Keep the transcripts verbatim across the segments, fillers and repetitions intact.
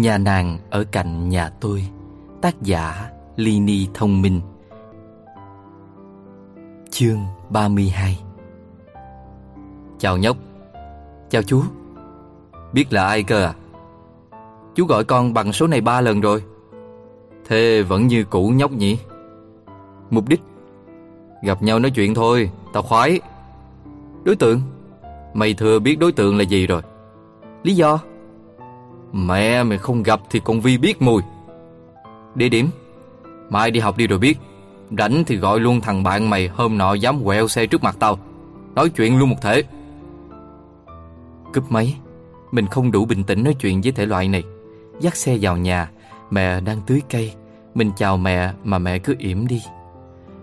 Nhà nàng ở cạnh nhà tôi. Tác giả Lini Thông Minh. Chương ba mươi hai. Chào nhóc. Chào chú. Biết là ai cơ à? Chú gọi con bằng số này ba lần rồi. Thế vẫn như cũ nhóc nhỉ? Mục đích gặp nhau nói chuyện thôi. Tao khoái. Đối tượng? Mày thừa biết đối tượng là gì rồi. Lý do? Mẹ mày không gặp thì con Vi biết mùi. Địa điểm? Mai đi học đi rồi biết. Rảnh thì gọi luôn thằng bạn mày hôm nọ dám quẹo xe trước mặt tao. Nói chuyện luôn một thể. Cúp máy. Mình không đủ bình tĩnh nói chuyện với thể loại này. Dắt xe vào nhà. Mẹ đang tưới cây. Mình chào mẹ mà mẹ cứ yểm đi.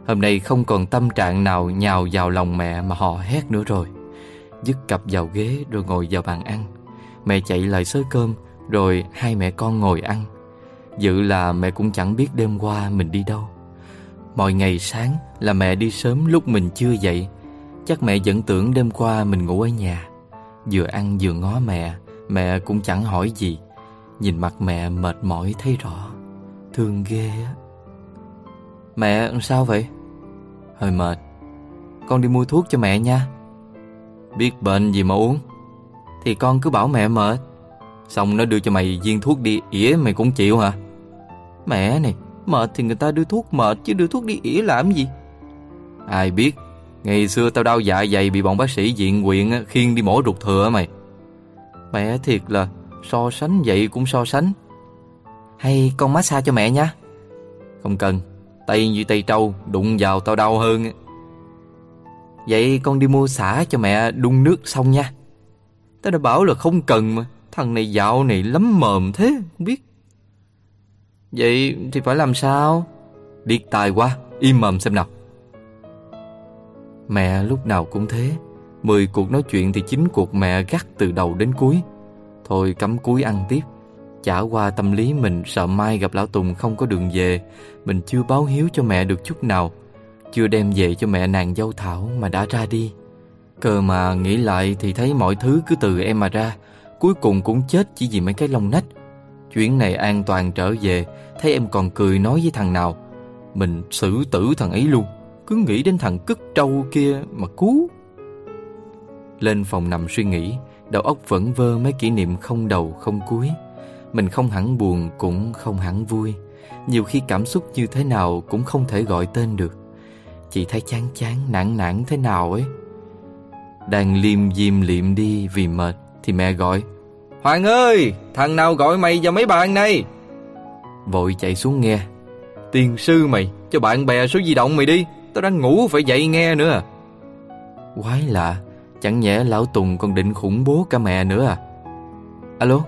Hôm nay không còn tâm trạng nào nhào vào lòng mẹ mà hò hét nữa rồi. Dứt cặp vào ghế rồi ngồi vào bàn ăn. Mẹ chạy lại xới cơm rồi hai mẹ con ngồi ăn. Dự là mẹ cũng chẳng biết đêm qua mình đi đâu. Mọi ngày sáng là mẹ đi sớm lúc mình chưa dậy. Chắc mẹ vẫn tưởng đêm qua mình ngủ ở nhà. Vừa ăn vừa ngó mẹ. Mẹ cũng chẳng hỏi gì. Nhìn mặt mẹ mệt mỏi thấy rõ. Thương ghê á. Mẹ sao vậy? Hơi mệt. Con đi mua thuốc cho mẹ nha. Biết bệnh gì mà uống. Thì con cứ bảo mẹ mệt. Xong nó đưa cho mày viên thuốc đi ỉa mày cũng chịu hả? Mẹ này, mệt thì người ta đưa thuốc mệt chứ đưa thuốc đi ỉa làm gì? Ai biết. Ngày xưa tao đau dạ dày bị bọn bác sĩ viện quyện khiêng đi mổ ruột thừa mày. Mẹ thiệt là so sánh vậy cũng so sánh. Hay con massage cho mẹ nha. Không cần. Tay như tay trâu, đụng vào tao đau hơn. Vậy con đi mua xả cho mẹ đun nước xong nha. Tao đã bảo là không cần mà. Thằng này dạo này lắm mồm thế, không biết. Vậy thì phải làm sao? Điếc tai quá, im mồm xem nào. Mẹ lúc nào cũng thế. Mười cuộc nói chuyện thì chín cuộc mẹ gắt từ đầu đến cuối. Thôi cắm cúi ăn tiếp. Chả qua tâm lý mình sợ mai gặp lão Tùng không có đường về. Mình chưa báo hiếu cho mẹ được chút nào. Chưa đem về cho mẹ nàng dâu Thảo mà đã ra đi. Cơ mà nghĩ lại thì thấy mọi thứ cứ từ em mà ra. Cuối cùng cũng chết chỉ vì mấy cái lông nách. Chuyến này an toàn trở về. Thấy em còn cười nói với thằng nào. Mình xử tử thằng ấy luôn. Cứ nghĩ đến thằng cứt trâu kia mà cứu. Lên phòng nằm suy nghĩ. Đầu óc vẫn vơ mấy kỷ niệm không đầu không cuối. Mình không hẳn buồn cũng không hẳn vui. Nhiều khi cảm xúc như thế nào cũng không thể gọi tên được. Chỉ thấy chán chán nản nản thế nào ấy. Đang liêm diêm liệm đi vì mệt thì mẹ gọi. Hoàng ơi, thằng nào gọi mày vào mấy bạn này? Vội chạy xuống nghe. Tiền sư mày, cho bạn bè số di động mày đi. Tao đang ngủ phải dậy nghe nữa à. Quái lạ, chẳng nhẽ lão Tùng còn định khủng bố cả mẹ nữa à. Alo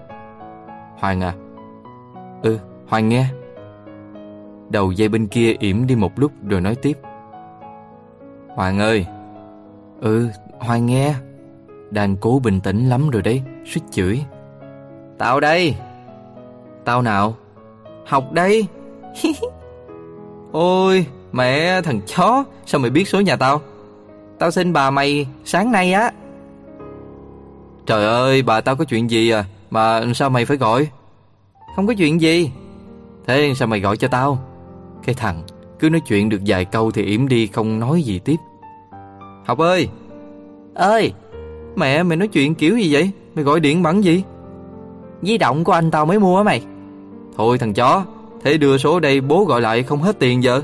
Hoàng à? Ừ, Hoàng nghe. Đầu dây bên kia yểm đi một lúc rồi nói tiếp. Hoàng ơi. Ừ, Hoàng nghe. Đang cố bình tĩnh lắm rồi đấy, suýt chửi. Tao đây. Tao nào? Học đây. Ôi, mẹ thằng chó, sao mày biết số nhà tao? Tao xin bà mày sáng nay á. Trời ơi, bà tao có chuyện gì à? Mà sao mày phải gọi? Không có chuyện gì. Thế sao mày gọi cho tao? Cái thằng cứ nói chuyện được vài câu thì yểm đi không nói gì tiếp. Học ơi. Ơi. Mẹ mày nói chuyện kiểu gì vậy? Mày gọi điện bằng gì? Di động của anh tao mới mua á mày. Thôi thằng chó. Thế đưa số đây bố gọi lại không hết tiền vợ.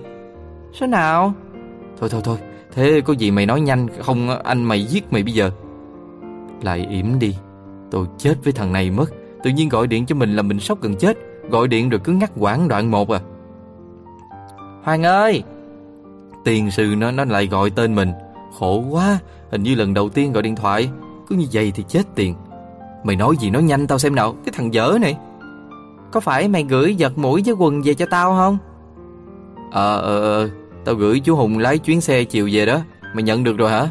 Số nào? Thôi thôi thôi. Thế có gì mày nói nhanh không anh mày giết mày bây giờ. Lại yểm đi. Tôi chết với thằng này mất. Tự nhiên gọi điện cho mình là mình sốc gần chết. Gọi điện rồi cứ ngắt quãng đoạn một à. Hoàng ơi. Tiền sư nó nó lại gọi tên mình. Khổ quá. Hình như lần đầu tiên gọi điện thoại. Cứ như vậy thì chết tiền. Mày nói gì nói nhanh tao xem nào. Cái thằng dở này. Có phải mày gửi vật mũi với quần về cho tao không? Ờ ờ ờ Tao gửi chú Hùng lái chuyến xe chiều về đó. Mày nhận được rồi hả?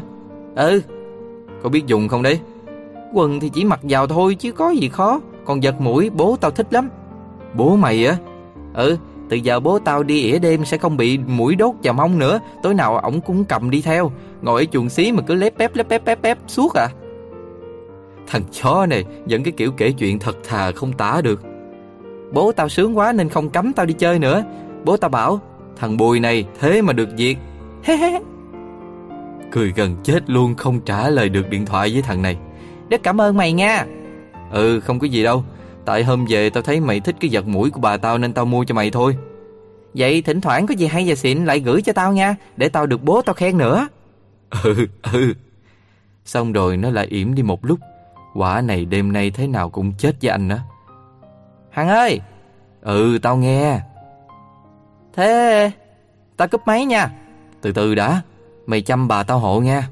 Ừ. Có biết dùng không đấy? Quần thì chỉ mặc vào thôi chứ có gì khó. Còn vật mũi bố tao thích lắm. Bố mày á? Ừ, từ giờ bố tao đi ỉa đêm sẽ không bị mũi đốt vào mông nữa. Tối nào ổng cũng cầm đi theo. Ngồi ở chuồng xí mà cứ lép bép lép bép bép bép suốt à. Thằng chó này vẫn cái kiểu kể chuyện thật thà không tả được. bố tao sướng quá nên không cấm tao đi chơi nữa. Bố tao bảo, thằng Bùi này thế mà được việc. Hé hé. Cười gần chết luôn, không trả lời được điện thoại với thằng này. Rất cảm ơn mày nha. Ừ, không có gì đâu. Tại hôm về tao thấy mày thích cái vật mũi của bà tao nên tao mua cho mày thôi. Vậy thỉnh thoảng có gì hay và xịn lại gửi cho tao nha, để tao được bố tao khen nữa. Ừ, ừ. Xong rồi nó lại yểm đi một lúc. Quả này đêm nay thế nào cũng chết với anh đó. Hằng ơi. Ừ, tao nghe. Thế tao cúp máy nha. Từ từ đã, mày chăm bà tao hộ nha.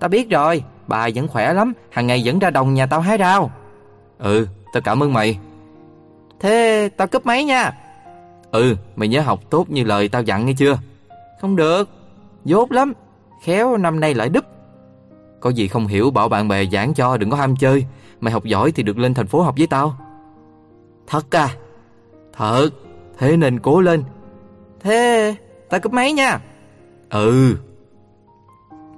Tao biết rồi, bà vẫn khỏe lắm, hàng ngày vẫn ra đồng nhà tao hái rau. Ừ, tao cảm ơn mày. Thế tao cúp máy nha. Ừ, mày nhớ học tốt như lời tao dặn nghe chưa? Không được, dốt lắm, khéo năm nay lại đúp. Có gì không hiểu bảo bạn bè giảng cho, đừng có ham chơi. Mày học giỏi thì được lên thành phố học với tao. Thật à? Thật, thế nên cố lên. Thế tao cúp máy nha. Ừ.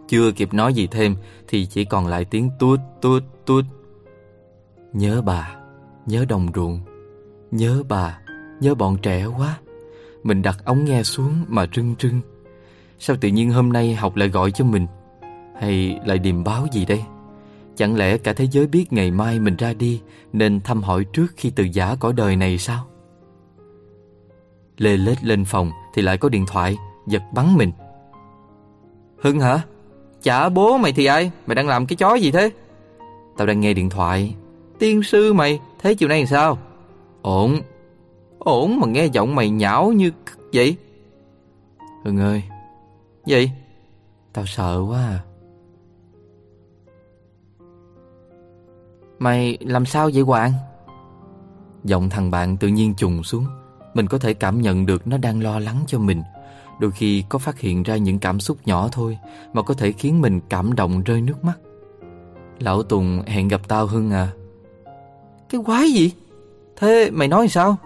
Chưa kịp nói gì thêm thì chỉ còn lại tiếng tút tút tút. Nhớ bà, nhớ đồng ruộng, nhớ bà, nhớ bọn trẻ quá. Mình đặt ống nghe xuống mà trưng trưng. Sao tự nhiên hôm nay học lại gọi cho mình? Hay lại điềm báo gì đây? Chẳng lẽ cả thế giới biết ngày mai mình ra đi nên thăm hỏi trước khi từ giã cõi đời này sao? Lê lết lên phòng thì lại có điện thoại, giật bắn mình. Hưng hả? Chả bố mày thì ai? Mày đang làm cái chó gì thế? Tao đang nghe điện thoại. Tiên sư mày, thế chiều nay làm sao? Ổn. Ổn mà nghe giọng mày nhão như vậy. Hưng ơi. Gì? Tao sợ quá à. Mày làm sao vậy Hoàng? Giọng thằng bạn tự nhiên trùng xuống. Mình có thể cảm nhận được nó đang lo lắng cho mình. Đôi khi có phát hiện ra những cảm xúc nhỏ thôi mà có thể khiến mình cảm động rơi nước mắt. Lão Tùng hẹn gặp tao Hưng à? Cái quái gì? Thế mày nói sao?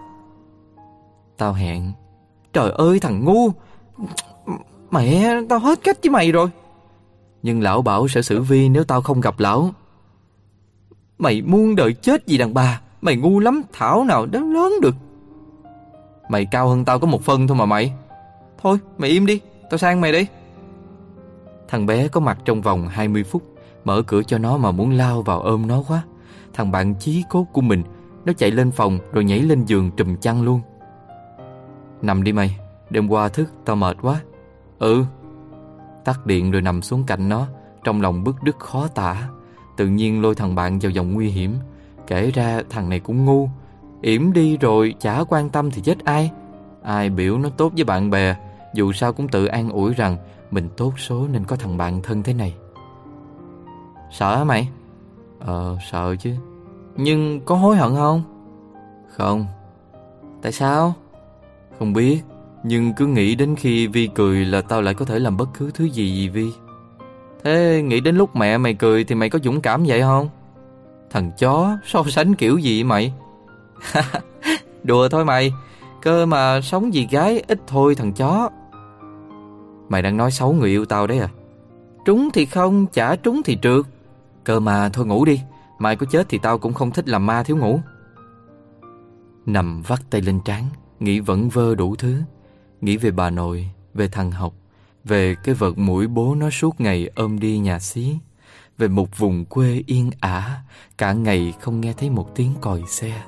Tao hẹn. Trời ơi thằng ngu. Mẹ, tao hết cách với mày rồi. Nhưng lão bảo sẽ xử vi nếu tao không gặp lão. Mày muôn đời chết gì đàn bà. Mày ngu lắm, thảo nào đó lớn được. Mày cao hơn tao có một phân thôi mà mày. Thôi mày im đi, tao sang mày đi. Thằng bé có mặt trong vòng hai mươi phút. Mở cửa cho nó mà muốn lao vào ôm nó quá. Thằng bạn chí cốt của mình, nó chạy lên phòng rồi nhảy lên giường trùm chăn luôn. Nằm đi mày, đêm qua thức tao mệt quá. Ừ. Tắt điện rồi nằm xuống cạnh nó. Trong lòng bứt rứt khó tả. Tự nhiên lôi thằng bạn vào vòng nguy hiểm. Kể ra thằng này cũng ngu. Yểm đi rồi chả quan tâm thì chết ai. Ai biểu nó tốt với bạn bè. Dù sao cũng tự an ủi rằng mình tốt số nên có thằng bạn thân thế này. Sợ hả mày? Ờ sợ chứ. Nhưng có hối hận không? Không. Tại sao? Không biết. Nhưng cứ nghĩ đến khi Vi cười là tao lại có thể làm bất cứ thứ gì vì Vi. Thế nghĩ đến lúc mẹ mày cười thì mày có dũng cảm vậy không? Thằng chó, so sánh kiểu gì mày? Đùa thôi mày. Cơ mà sống vì gái ít thôi thằng chó. Mày đang nói xấu người yêu tao đấy à? Trúng thì không, chả trúng thì trượt. Cơ mà thôi ngủ đi. Mai có chết thì tao cũng không thích làm ma thiếu ngủ. Nằm vắt tay lên trán, nghĩ vẩn vơ đủ thứ. Nghĩ về bà nội, về thằng học, về cái vật mũi bố nó suốt ngày ôm đi nhà xí, về một vùng quê yên ả, cả ngày không nghe thấy một tiếng còi xe.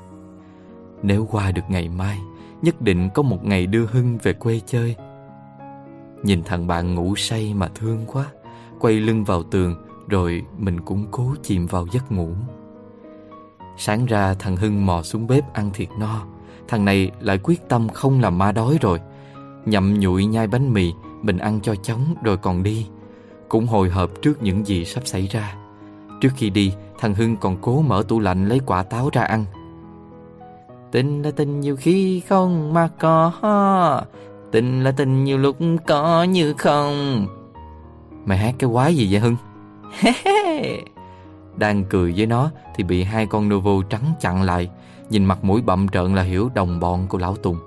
Nếu qua được ngày mai, nhất định có một ngày đưa Hưng về quê chơi. Nhìn thằng bạn ngủ say mà thương quá, quay lưng vào tường rồi mình cũng cố chìm vào giấc ngủ. Sáng ra thằng Hưng mò xuống bếp ăn thiệt no, thằng này lại quyết tâm không làm ma đói rồi. Nhậm nhụi nhai bánh mì, mình ăn cho chóng rồi còn đi. Cũng hồi hộp trước những gì sắp xảy ra. Trước khi đi, thằng Hưng còn cố mở tủ lạnh lấy quả táo ra ăn. Tình là tình nhiều khi không mà có, tình là tình nhiều lúc có như không. Mày hát cái quái gì vậy Hưng? Đang cười với nó thì bị hai con Novo trắng chặn lại. Nhìn mặt mũi bậm trợn là hiểu đồng bọn của lão Tùng.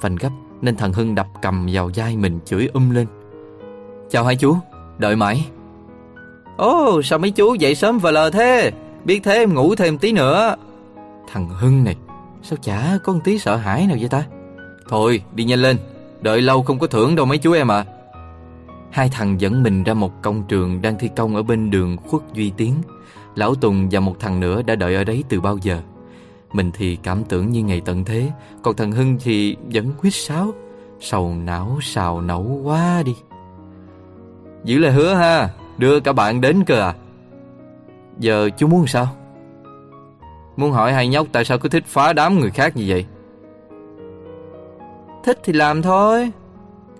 Phanh gấp nên thằng Hưng đập cầm vào vai mình chửi um lên. Chào hai chú, đợi mãi. Ô oh, sao mấy chú dậy sớm vờ lờ thế? Biết thế em ngủ thêm tí nữa. Thằng Hưng này, Sao chả có một tí sợ hãi nào vậy ta? Thôi đi nhanh lên, đợi lâu không có thưởng đâu mấy chú em ạ. Hai thằng dẫn mình ra một công trường đang thi công ở bên đường Khuất Duy Tiến. Lão Tùng và một thằng nữa đã đợi ở đấy từ bao giờ. Mình thì cảm tưởng như ngày tận thế, còn thằng Hưng thì vẫn huýt sáo. Sầu não sào nẩu quá đi. Giữ lời hứa ha, đưa cả bạn đến cơ à. Giờ chú muốn sao? Muốn hỏi hai nhóc tại sao cứ thích phá đám người khác như vậy. Thích thì làm thôi.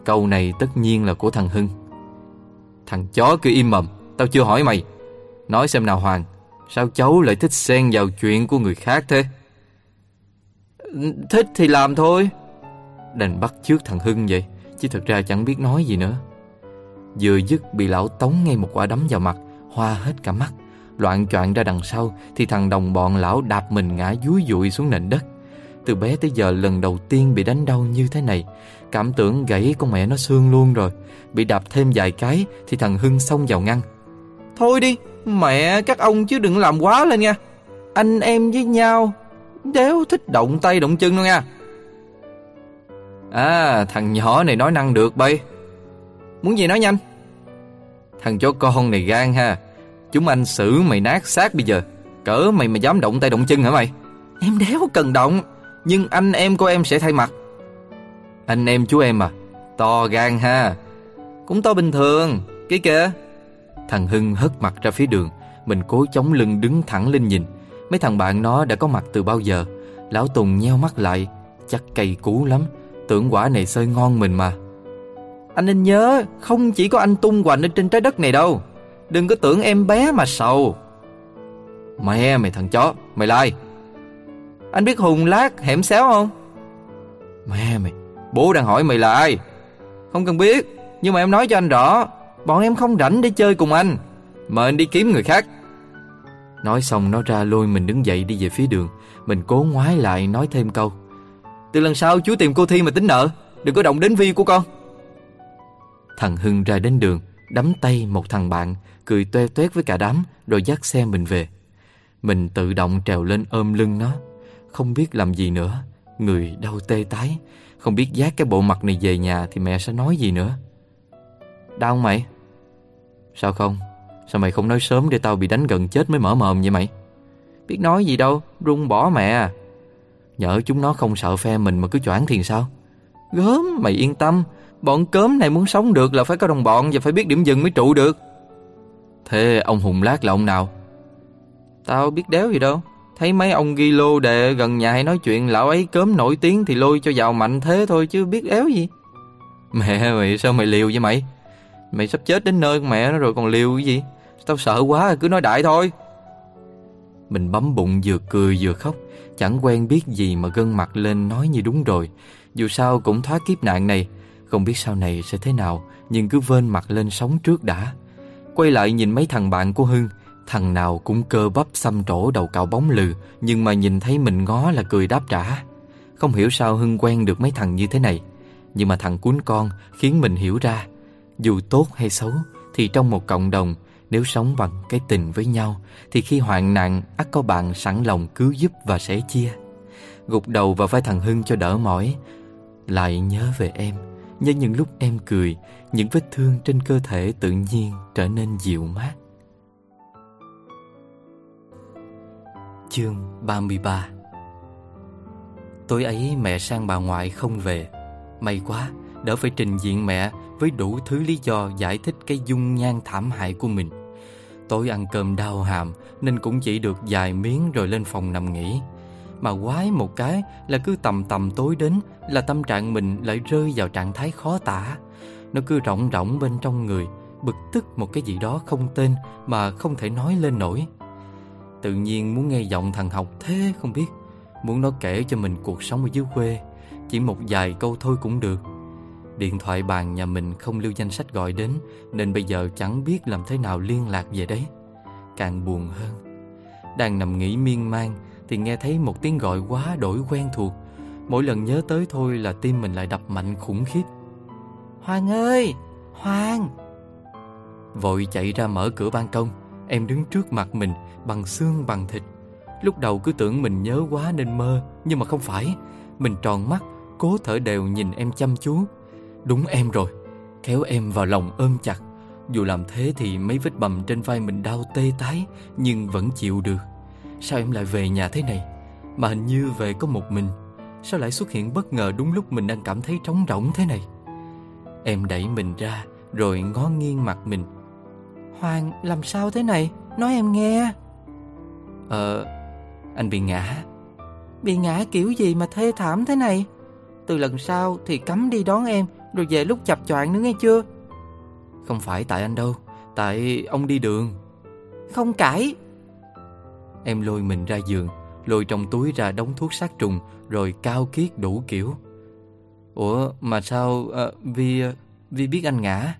Câu này tất nhiên là của thằng Hưng. Thằng chó cứ im mồm, tao chưa hỏi mày. Nói xem nào Hoàng, sao cháu lại thích xen vào chuyện của người khác thế? Thích thì làm thôi. Đành bắt chước thằng Hưng vậy, chứ thật ra chẳng biết nói gì nữa. Vừa dứt bị lão tống ngay một quả đấm vào mặt, hoa hết cả mắt. Loạng choạng ra đằng sau thì thằng đồng bọn lão đạp mình ngã dúi dụi xuống nền đất. Từ bé tới giờ lần đầu tiên bị đánh đau như thế này, cảm tưởng gãy con mẹ nó xương luôn rồi. Bị đạp thêm vài cái thì thằng Hưng xông vào ngăn. Thôi đi, mẹ các ông chứ đừng làm quá lên nha. Anh em với nhau, đéo thích động tay động chân đâu nha. À, thằng nhỏ này nói năng được bay. Muốn gì nói nhanh. Thằng chó con này gan ha. Chúng anh xử mày nát xác bây giờ. Cỡ mày mà dám động tay động chân hả mày? Em đéo cần động, nhưng anh em của em sẽ thay mặt. Anh em chú em à? To gan ha. Cũng to bình thường. Cái kìa. Thằng Hưng hất mặt ra phía đường. Mình cố chống lưng đứng thẳng lên nhìn. Mấy thằng bạn nó đã có mặt từ bao giờ. Lão Tùng nheo mắt lại. Chắc cay cú lắm. Tưởng quả này xơi ngon mình mà. Anh nên nhớ, không chỉ có anh tung hoành ở trên trái đất này đâu. Đừng có tưởng em bé mà sầu. Mẹ mày thằng chó, mày lai. Anh biết Hùng Lát hẻm xéo không? Mẹ mày, bố đang hỏi mày là ai. Không cần biết, nhưng mà em nói cho anh rõ, bọn em không rảnh để chơi cùng anh. Mời anh đi kiếm người khác. Nói xong nó ra lôi mình đứng dậy đi về phía đường. Mình cố ngoái lại nói thêm câu. Từ lần sau chú tìm cô Thi mà tính nợ, đừng có động đến Vi của con. Thằng Hưng ra đến đường, đấm tay một thằng bạn, cười toe toét với cả đám, rồi dắt xe mình về. Mình tự động trèo lên ôm lưng nó. Không biết làm gì nữa, người đau tê tái. Không biết vác cái bộ mặt này về nhà thì mẹ sẽ nói gì nữa. Đau không mày? Sao không? Sao mày không nói sớm để tao bị đánh gần chết mới mở mồm vậy mày? Biết nói gì đâu, run bỏ mẹ à. Nhỡ chúng nó không sợ phe mình mà cứ choảng thì sao? Gớm, mày yên tâm. Bọn cớm này muốn sống được là phải có đồng bọn và phải biết điểm dừng mới trụ được. Thế ông Hùng Lát là ông nào? Tao biết đéo gì đâu. Thấy mấy ông ghi lô đề gần nhà hay nói chuyện lão ấy cớm nổi tiếng thì lôi cho vào mạnh thế thôi chứ biết đéo gì. Mẹ mày sao mày liều vậy mày? Mày sắp chết đến nơi mẹ nó rồi còn liều cái gì? Tao sợ quá, cứ nói đại thôi. Mình bấm bụng vừa cười vừa khóc. Chẳng quen biết gì mà gân mặt lên nói như đúng rồi. Dù sao cũng thoát kiếp nạn này. Không biết sau này sẽ thế nào, nhưng cứ vên mặt lên sống trước đã. Quay lại nhìn mấy thằng bạn của Hưng, thằng nào cũng cơ bắp xăm trổ đầu cạo bóng lừ, nhưng mà nhìn thấy mình ngó là cười đáp trả. Không hiểu sao Hưng quen được mấy thằng như thế này. Nhưng mà thằng cún con khiến mình hiểu ra, dù tốt hay xấu thì trong một cộng đồng, nếu sống bằng cái tình với nhau, thì khi hoạn nạn ắt có bạn sẵn lòng cứu giúp và sẻ chia. Gục đầu vào vai thằng Hưng cho đỡ mỏi. Lại nhớ về em, nhớ những lúc em cười, những vết thương trên cơ thể tự nhiên trở nên dịu mát. Chương ba mươi ba. Tối ấy mẹ sang bà ngoại không về. May quá, đỡ phải trình diện mẹ với đủ thứ lý do giải thích cái dung nhan thảm hại của mình. Tối ăn cơm đau hàm nên cũng chỉ được vài miếng rồi lên phòng nằm nghỉ. Mà quái một cái là cứ tầm tầm tối đến là tâm trạng mình lại rơi vào trạng thái khó tả. Nó cứ rỗng rỗng bên trong người, bực tức một cái gì đó không tên mà không thể nói lên nổi. Tự nhiên muốn nghe giọng thằng học thế không biết. Muốn nó kể cho mình cuộc sống ở dưới quê, chỉ một vài câu thôi cũng được. Điện thoại bàn nhà mình không lưu danh sách gọi đến, nên bây giờ chẳng biết làm thế nào liên lạc về đấy. Càng buồn hơn. Đang nằm nghỉ miên man thì nghe thấy một tiếng gọi quá đổi quen thuộc. Mỗi lần nhớ tới thôi là tim mình lại đập mạnh khủng khiếp. Hoàng ơi! Hoàng! Vội chạy ra mở cửa ban công. Em đứng trước mặt mình bằng xương bằng thịt. Lúc đầu cứ tưởng mình nhớ quá nên mơ, nhưng mà không phải. Mình tròn mắt, cố thở đều nhìn em chăm chú. Đúng em rồi, kéo em vào lòng ôm chặt. Dù làm thế thì mấy vết bầm trên vai mình đau tê tái, nhưng vẫn chịu được. Sao em lại về nhà thế này? Mà hình như về có một mình. Sao lại xuất hiện bất ngờ đúng lúc mình đang cảm thấy trống rỗng thế này? Em đẩy mình ra rồi ngó nghiêng mặt mình. Hoàng, làm sao thế này? Nói em nghe. Ờ, anh bị ngã. Bị ngã kiểu gì mà thê thảm thế này? Từ lần sau thì cấm đi đón em, rồi về lúc chập choạng nữa nghe chưa? Không phải tại anh đâu, tại ông đi đường. Không cãi. Em lôi mình ra giường, lôi trong túi ra đống thuốc sát trùng, rồi cao kiết đủ kiểu. Ủa mà sao uh, Vi, uh, Vi biết anh ngã?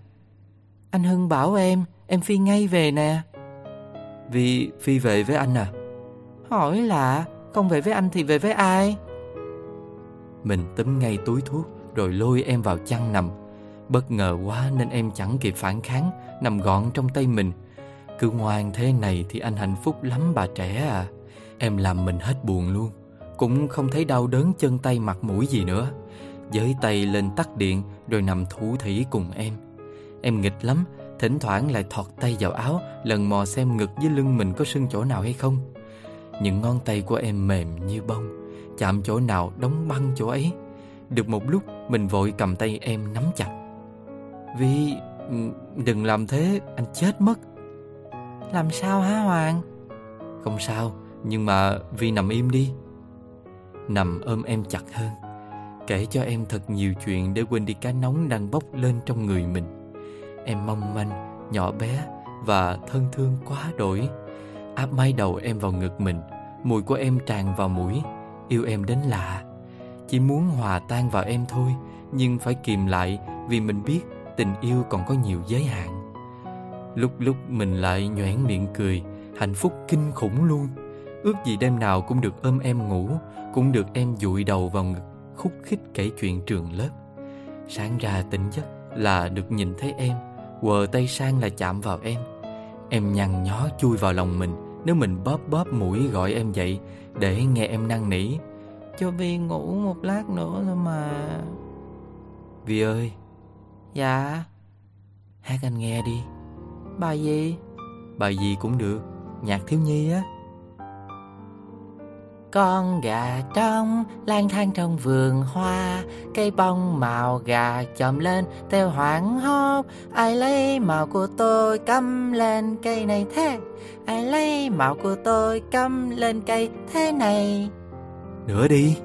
Anh Hưng bảo em, em phi ngay về nè. Vi, Phi về với anh à? Hỏi lạ, không về với anh thì về với ai? Mình túm ngay túi thuốc rồi lôi em vào chăn nằm. Bất ngờ quá nên em chẳng kịp phản kháng, nằm gọn trong tay mình. Cứ ngoan thế này thì anh hạnh phúc lắm bà trẻ à. Em làm mình hết buồn luôn, cũng không thấy đau đớn chân tay mặt mũi gì nữa. Với tay lên tắt điện rồi nằm thủ thỉ cùng em. Em nghịch lắm, thỉnh thoảng lại thọt tay vào áo, lần mò xem ngực với lưng mình có sưng chỗ nào hay không. Những ngón tay của em mềm như bông, chạm chỗ nào đóng băng chỗ ấy. Được một lúc mình vội cầm tay em nắm chặt. Vi, đừng làm thế, anh chết mất. Làm sao hả Hoàng? Không sao, nhưng mà Vi nằm im đi. Nằm ôm em chặt hơn, kể cho em thật nhiều chuyện để quên đi cái nóng đang bốc lên trong người mình. Em mong manh, nhỏ bé và thân thương quá đổi. Áp mái đầu em vào ngực mình, mùi của em tràn vào mũi. Yêu em đến lạ, chỉ muốn hòa tan vào em thôi, nhưng phải kìm lại vì mình biết tình yêu còn có nhiều giới hạn. Lúc lúc mình lại nhoẻn miệng cười, hạnh phúc kinh khủng luôn. Ước gì đêm nào cũng được ôm em ngủ, cũng được em dụi đầu vào ngực, khúc khích kể chuyện trường lớp. Sáng ra tỉnh giấc là được nhìn thấy em, quờ tay sang là chạm vào em. Em nhăn nhó chui vào lòng mình, nếu mình bóp bóp mũi gọi em dậy để nghe em năn nỉ. Cho Vi ngủ một lát nữa thôi mà. Vi ơi. Dạ. Hát anh nghe đi. Bài gì? Bài gì cũng được, nhạc thiếu nhi á. Con gà trống lang thang trong vườn hoa, cây bông màu gà chòm lên theo hoảng hốt. Ai lấy màu của tôi cắm lên cây này thế? Ai lấy màu của tôi cắm lên cây thế này? Nữa đi.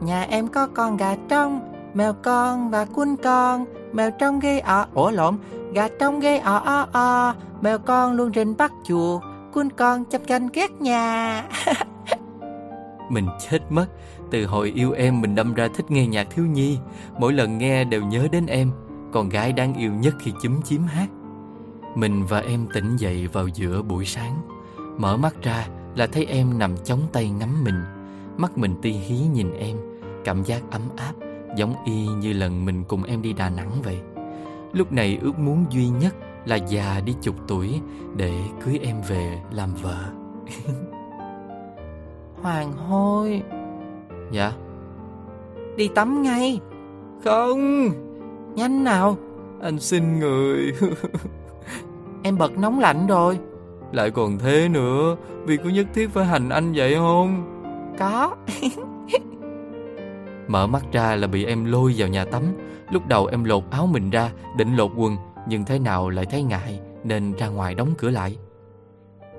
Nhà em có con gà trống, mèo con và cún con. Mèo trống gây ọ, ủa lộn, gà trống gây ọ ọ ọ. Mèo con luôn rình bắt chuột, cún con chắp canh ghét nhà. Mình chết mất. Từ hồi yêu em mình đâm ra thích nghe nhạc thiếu nhi. Mỗi lần nghe đều nhớ đến em, con gái đáng yêu nhất khi chúm chím hát. Mình và em tỉnh dậy vào giữa buổi sáng. Mở mắt ra là thấy em nằm chống tay ngắm mình. Mắt mình ti hí nhìn em, cảm giác ấm áp, giống y như lần mình cùng em đi Đà Nẵng vậy. Lúc này ước muốn duy nhất là già đi chục tuổi để cưới em về làm vợ. Hoàng hôi. Dạ. Đi tắm ngay. Không. Nhanh nào. Anh xin người. Em bật nóng lạnh rồi. Lại còn thế nữa. Vì có nhất thiết phải hành anh vậy không? Có. Mở mắt ra là bị em lôi vào nhà tắm. Lúc đầu em lột áo mình ra, định lột quần, nhưng thế nào lại thấy ngại nên ra ngoài đóng cửa lại.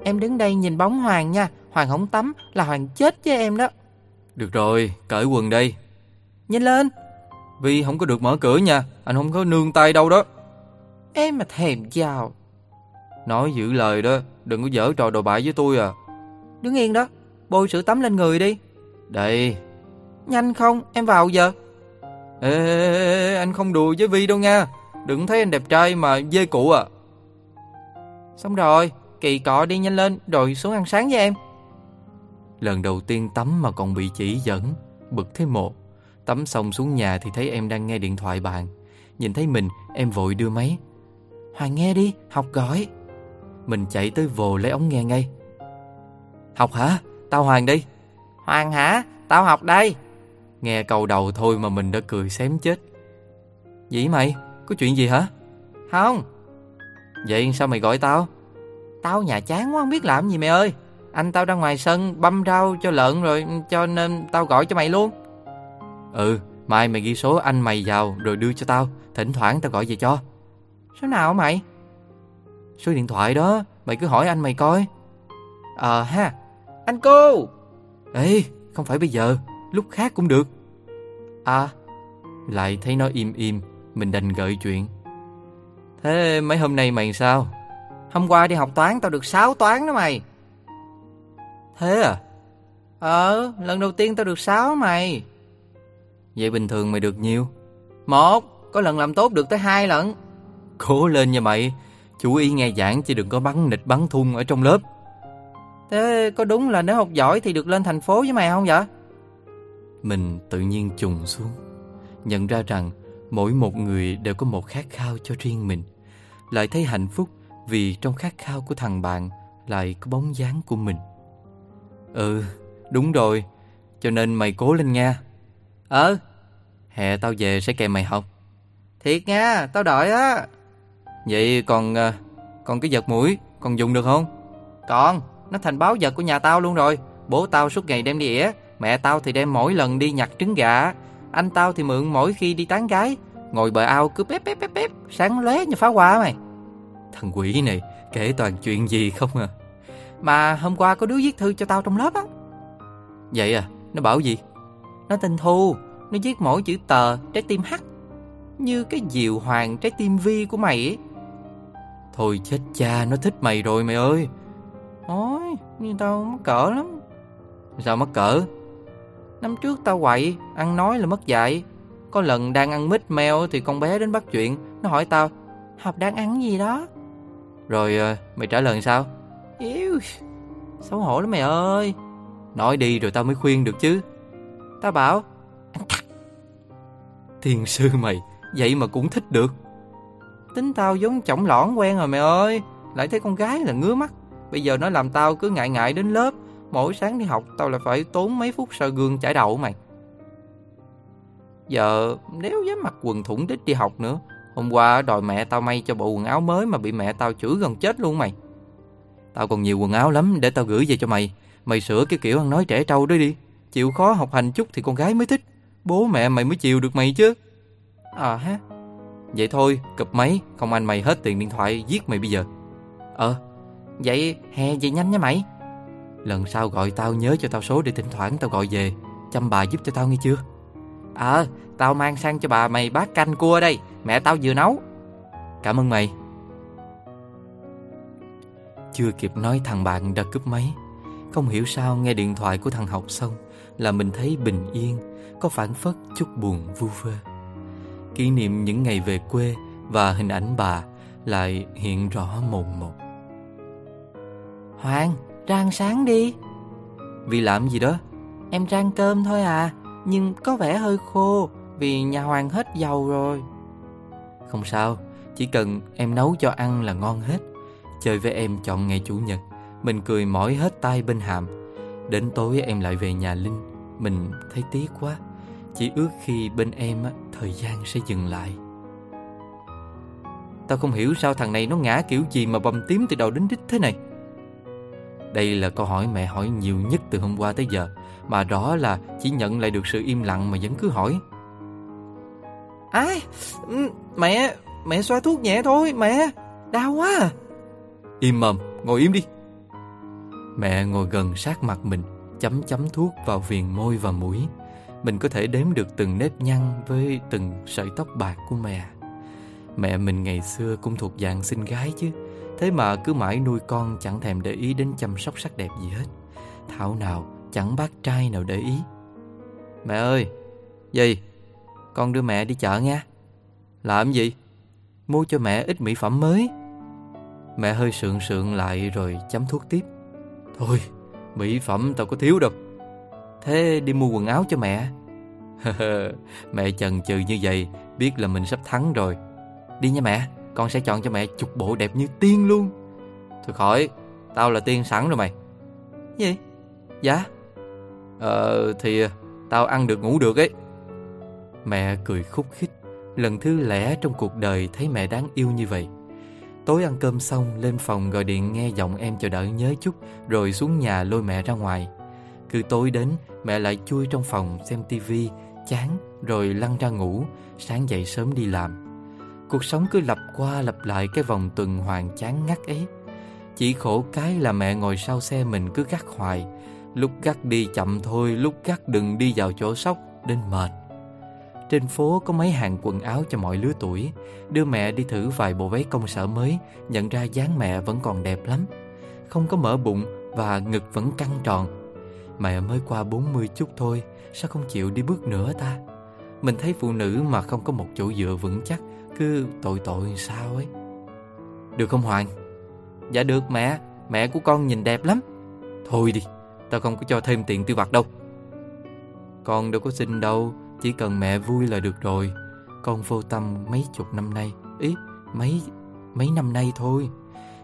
Em đứng đây nhìn bóng Hoàng nha. Hoàng không tắm là Hoàng chết với em đó. Được rồi, cởi quần đây. Nhanh lên. Vi không có được mở cửa nha. Anh không có nương tay đâu đó. Em mà thèm vào. Nói giữ lời đó. Đừng có giở trò đồ bại với tôi à. Đứng yên đó. Bôi sữa tắm lên người đi. Đây. Nhanh không, em vào giờ. Ê, ê, ê, ê anh không đùa với Vi đâu nha. Đừng thấy anh đẹp trai mà dê cụ à. Xong rồi, kỳ cọ đi, nhanh lên rồi xuống ăn sáng với em. Lần đầu tiên tắm mà còn bị chỉ dẫn, bực thế một. Tắm xong xuống nhà thì thấy em đang nghe điện thoại bạn. Nhìn thấy mình, em vội đưa máy. Hoàng nghe đi, học gọi. Mình chạy tới vồ lấy ống nghe ngay. Học hả? Tao Hoàng đi. Hoàng hả? Tao học đây. Nghe câu đầu thôi mà mình đã cười xém chết. Dĩ mày, có chuyện gì hả? Không. Vậy sao mày gọi tao? Tao nhà chán quá không biết làm gì mày ơi. Anh tao ra ngoài sân băm rau cho lợn rồi, cho nên tao gọi cho mày luôn. Ừ, mai mày ghi số anh mày vào rồi đưa cho tao. Thỉnh thoảng tao gọi về cho. Số nào hả mày? Số điện thoại đó, mày cứ hỏi anh mày coi. Ờ à, ha. Anh cô. Ê, không phải bây giờ, lúc khác cũng được. À, lại thấy nó im im, mình đành gợi chuyện. Thế mấy hôm nay mày sao? Hôm qua đi học toán tao được sáu toán đó mày. Thế à? Ờ, lần đầu tiên tao được sáu mày. Vậy bình thường mày được nhiêu? Một, có lần làm tốt được tới hai lần. Cố lên nha mày, chú ý nghe giảng chứ đừng có bắn nịch bắn thun ở trong lớp. Thế có đúng là nếu học giỏi thì được lên thành phố với mày không vậy? Mình tự nhiên trùng xuống, nhận ra rằng mỗi một người đều có một khát khao cho riêng mình. Lại thấy hạnh phúc vì trong khát khao của thằng bạn lại có bóng dáng của mình. Ừ, đúng rồi, cho nên mày cố lên nha. Ờ, hè tao về sẽ kèm mày học. Thiệt nha, tao đợi á. Vậy còn còn cái vật mũi còn dùng được không? Còn, nó thành báu vật của nhà tao luôn rồi. Bố tao suốt ngày đem đi ỉa, mẹ tao thì đem mỗi lần đi nhặt trứng gà, anh tao thì mượn mỗi khi đi tán gái. Ngồi bờ ao cứ bép bép bép bép, sáng lóe như pháo hoa mày. Thằng quỷ này kể toàn chuyện gì không à. Mà hôm qua có đứa viết thư cho tao trong lớp á. Vậy à, nó bảo gì? Nó tên Thu, nó viết mỗi chữ tờ trái tim H, như cái diều hoàng trái tim Vi của mày ấy. Thôi chết cha, nó thích mày rồi mày ơi. Ôi, nhưng tao mắc cỡ lắm. Sao mắc cỡ? Năm trước tao quậy, ăn nói là mất dạy. Có lần đang ăn mít meo thì con bé đến bắt chuyện. Nó hỏi tao, học đang ăn gì đó? Rồi mày trả lời sao? Yêu, xấu hổ lắm mày ơi. Nói đi rồi tao mới khuyên được chứ. Tao bảo thiền sư mày, vậy mà cũng thích được. Tính tao giống chỏng lõn quen rồi mày ơi. Lại thấy con gái là ngứa mắt. Bây giờ nó làm tao cứ ngại ngại đến lớp. Mỗi sáng đi học tao là phải tốn mấy phút soi gương chải đầu mày. Giờ nếu dám mặc quần thủng đít đi học nữa. Hôm qua đòi mẹ tao may cho bộ quần áo mới mà bị mẹ tao chửi gần chết luôn mày. Tao còn nhiều quần áo lắm, để tao gửi về cho mày. Mày sửa cái kiểu ăn nói trẻ trâu đó đi. Chịu khó học hành chút thì con gái mới thích. Bố mẹ mày mới chiều được mày chứ. Ờ à, ha. Vậy thôi, cụp máy, không anh mày hết tiền điện thoại giết mày bây giờ. Ờ, vậy hè về nhanh nha mày. Lần sau gọi tao nhớ cho tao số để thỉnh thoảng tao gọi về. Chăm bà giúp cho tao nghe chưa? Ờ, à, tao mang sang cho bà mày bát canh cua đây. Mẹ tao vừa nấu. Cảm ơn mày. Chưa kịp nói thằng bạn đã cúp máy. Không hiểu sao nghe điện thoại của thằng học xong là mình thấy bình yên, có phảng phất chút buồn vu vơ. Kỷ niệm những ngày về quê và hình ảnh bà lại hiện rõ mồn một. Hoàng, ra ăn sáng đi. Vì làm gì đó? Em rang cơm thôi à, nhưng có vẻ hơi khô vì nhà Hoàng hết dầu rồi. Không sao, chỉ cần em nấu cho ăn là ngon hết. Chơi với em chọn ngày Chủ nhật, mình cười mỏi hết tay bên hàm. Đến tối em lại về nhà Linh, mình thấy tiếc quá. Chỉ ước khi bên em á, thời gian sẽ dừng lại. Tao không hiểu sao thằng này nó ngã kiểu gì mà bầm tím từ đầu đến đít thế này. Đây là câu hỏi mẹ hỏi nhiều nhất từ hôm qua tới giờ. Mà rõ là chỉ nhận lại được sự im lặng mà vẫn cứ hỏi. Ai? Mẹ, mẹ xoa thuốc nhẹ thôi mẹ. Đau quá à. Im mồm, ngồi im đi. Mẹ ngồi gần sát mặt mình, chấm chấm thuốc vào viền môi và mũi. Mình có thể đếm được từng nếp nhăn với từng sợi tóc bạc của mẹ. Mẹ mình ngày xưa cũng thuộc dạng xinh gái chứ. Thế mà cứ mãi nuôi con chẳng thèm để ý đến chăm sóc sắc đẹp gì hết. Thảo nào chẳng bác trai nào để ý. Mẹ ơi, gì? Con đưa mẹ đi chợ nha. Làm gì? Mua cho mẹ ít mỹ phẩm mới. Mẹ hơi sượng sượng lại rồi chấm thuốc tiếp. Thôi, mỹ phẩm tao có thiếu đâu. Thế đi mua quần áo cho mẹ. Mẹ chần chừ như vậy, biết là mình sắp thắng rồi. Đi nha mẹ, con sẽ chọn cho mẹ chục bộ đẹp như tiên luôn. Thôi khỏi, tao là tiên sẵn rồi mày. Gì? Dạ. Ờ thì tao ăn được ngủ được ấy. Mẹ cười khúc khích. Lần thứ lẻ trong cuộc đời thấy mẹ đáng yêu như vậy. Tối ăn cơm xong, lên phòng gọi điện nghe giọng em chờ đợi nhớ chút, rồi xuống nhà lôi mẹ ra ngoài. Cứ tối đến, mẹ lại chui trong phòng xem tivi, chán, rồi lăn ra ngủ, sáng dậy sớm đi làm. Cuộc sống cứ lặp qua lặp lại cái vòng tuần hoàn chán ngắt ấy. Chỉ khổ cái là mẹ ngồi sau xe mình cứ gắt hoài. Lúc gắt đi chậm thôi, lúc gắt đừng đi vào chỗ sóc, đến mệt. Trên phố có mấy hàng quần áo cho mọi lứa tuổi. Đưa mẹ đi thử vài bộ váy công sở mới, nhận ra dáng mẹ vẫn còn đẹp lắm. Không có mỡ bụng và ngực vẫn căng tròn. Mẹ mới qua bốn mươi chút thôi, sao không chịu đi bước nữa ta? Mình thấy phụ nữ mà không có một chỗ dựa vững chắc, cứ tội tội sao ấy. Được không Hoàng? Dạ được mẹ, mẹ của con nhìn đẹp lắm. Thôi đi, tao không có cho thêm tiền tiêu vặt đâu. Con đâu có xin đâu, chỉ cần mẹ vui là được rồi. Con vô tâm mấy chục năm nay, ý, mấy, mấy năm nay thôi.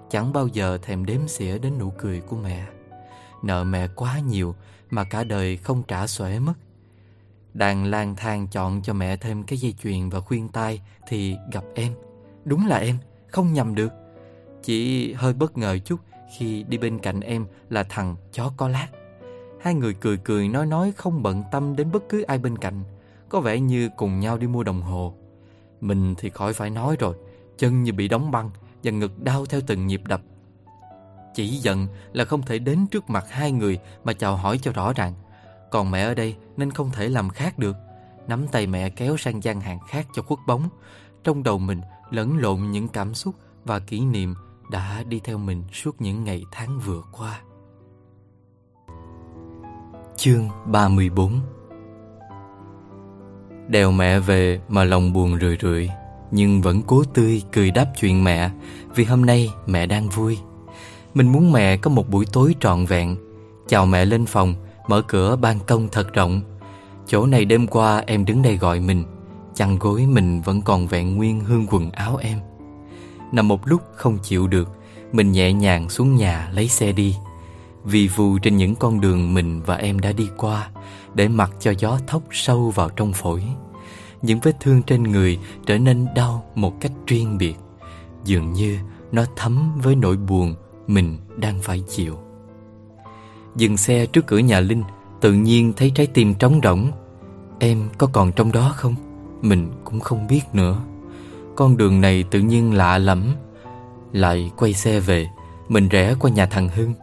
Chẳng bao giờ thèm đếm xỉa đến nụ cười của mẹ. Nợ mẹ quá nhiều mà cả đời không trả xuể mất. Đang lang thang chọn cho mẹ thêm cái dây chuyền và khuyên tai thì gặp em. Đúng là em, không nhầm được. Chỉ hơi bất ngờ chút khi đi bên cạnh em là thằng chó có lát. Hai người cười cười nói nói không bận tâm đến bất cứ ai bên cạnh. Có vẻ như cùng nhau đi mua đồng hồ. Mình thì khỏi phải nói rồi, chân như bị đóng băng và ngực đau theo từng nhịp đập. Chỉ giận là không thể đến trước mặt hai người mà chào hỏi cho rõ ràng. Còn mẹ ở đây nên không thể làm khác được. Nắm tay mẹ kéo sang gian hàng khác cho khuất bóng. Trong đầu mình lẫn lộn những cảm xúc và kỷ niệm đã đi theo mình suốt những ngày tháng vừa qua. Chương ba mươi bốn. Đèo mẹ về mà lòng buồn rười rượi, nhưng vẫn cố tươi cười đáp chuyện mẹ, vì hôm nay mẹ đang vui. Mình muốn mẹ có một buổi tối trọn vẹn. Chào mẹ lên phòng, mở cửa ban công thật rộng. Chỗ này đêm qua em đứng đây gọi mình. Chăn gối mình vẫn còn vẹn nguyên hương quần áo em. Nằm một lúc không chịu được, mình nhẹ nhàng xuống nhà lấy xe đi. Vì vù trên những con đường mình và em đã đi qua, để mặc cho gió thốc sâu vào trong phổi. Những vết thương trên người trở nên đau một cách riêng biệt, dường như nó thấm với nỗi buồn mình đang phải chịu. Dừng xe trước cửa nhà Linh, tự nhiên thấy trái tim trống rỗng. Em có còn trong đó không? Mình cũng không biết nữa. Con đường này tự nhiên lạ lắm. Lại quay xe về, mình rẽ qua nhà thằng Hưng.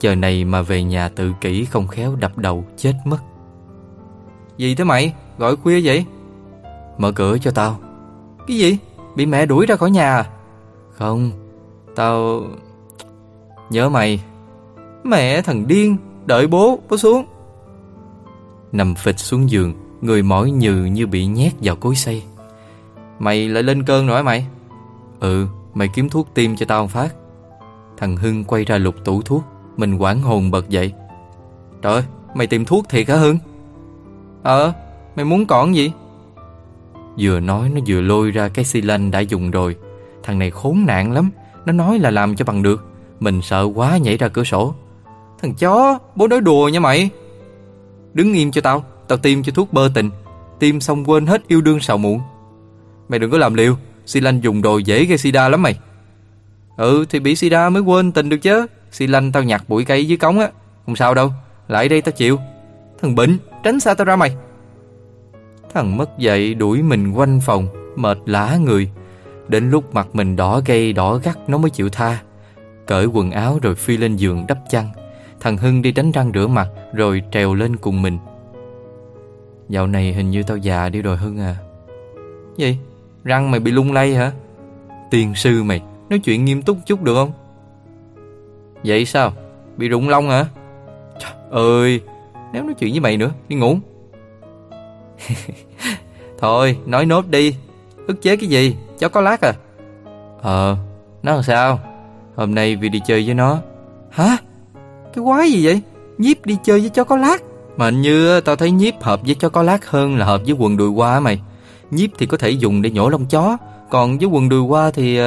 Giờ này mà về nhà tự kỷ không khéo đập đầu chết mất. Gì thế mày? Gọi khuya vậy? Mở cửa cho tao. Cái gì? Bị mẹ đuổi ra khỏi nhà à? Không, tao... nhớ mày. Mẹ thằng điên, đợi bố, bố xuống. Nằm phịch xuống giường, người mỏi nhừ như bị nhét vào cối xay. Mày lại lên cơn rồi hả mày? Ừ, mày kiếm thuốc tiêm cho tao một phát. Thằng Hưng quay ra lục tủ thuốc. Mình hoảng hồn bật dậy. Trời ơi, mày tìm thuốc thiệt hả Hưng? Ờ, mày muốn còn gì? Vừa nói nó vừa lôi ra cái xi lanh đã dùng rồi. Thằng này khốn nạn lắm. Nó nói là làm cho bằng được. Mình sợ quá nhảy ra cửa sổ. Thằng chó, bố nói đùa nha mày. Đứng im cho tao. Tao tiêm cho thuốc bơ tình. Tiêm xong quên hết yêu đương sầu muộn. Mày đừng có làm liều. Xi lanh dùng đồ dễ gây sida lắm mày. Ừ thì bị sida mới quên tình được chứ. Xi lanh tao nhặt bụi cây dưới cống á. Không sao đâu, lại đây tao chịu. Thằng bệnh, tránh xa tao ra mày. Thằng mất dậy đuổi mình quanh phòng. Mệt lả người. Đến lúc mặt mình đỏ gay đỏ gắt nó mới chịu tha. Cởi quần áo rồi phi lên giường đắp chăn. Thằng Hưng đi đánh răng rửa mặt rồi trèo lên cùng mình. Dạo này hình như tao già đi rồi Hưng à. Gì? Răng mày bị lung lay hả? Tiên sư mày, nói chuyện nghiêm túc chút được không? Vậy sao? Bị rụng lông hả? Trời ơi, nếu nói chuyện với mày nữa, đi ngủ. Thôi, nói nốt đi. Ức chế cái gì? Cháu có lát à? Ờ, nó làm sao? Hôm nay vì đi chơi với nó. Hả? Cái quái gì vậy? Nhiếp đi chơi với chó có lát. Mà hình như tao thấy Nhiếp hợp với chó có lát hơn là hợp với quần đùi hoa mày. Nhiếp thì có thể dùng để nhổ lông chó, còn với quần đùi hoa thì...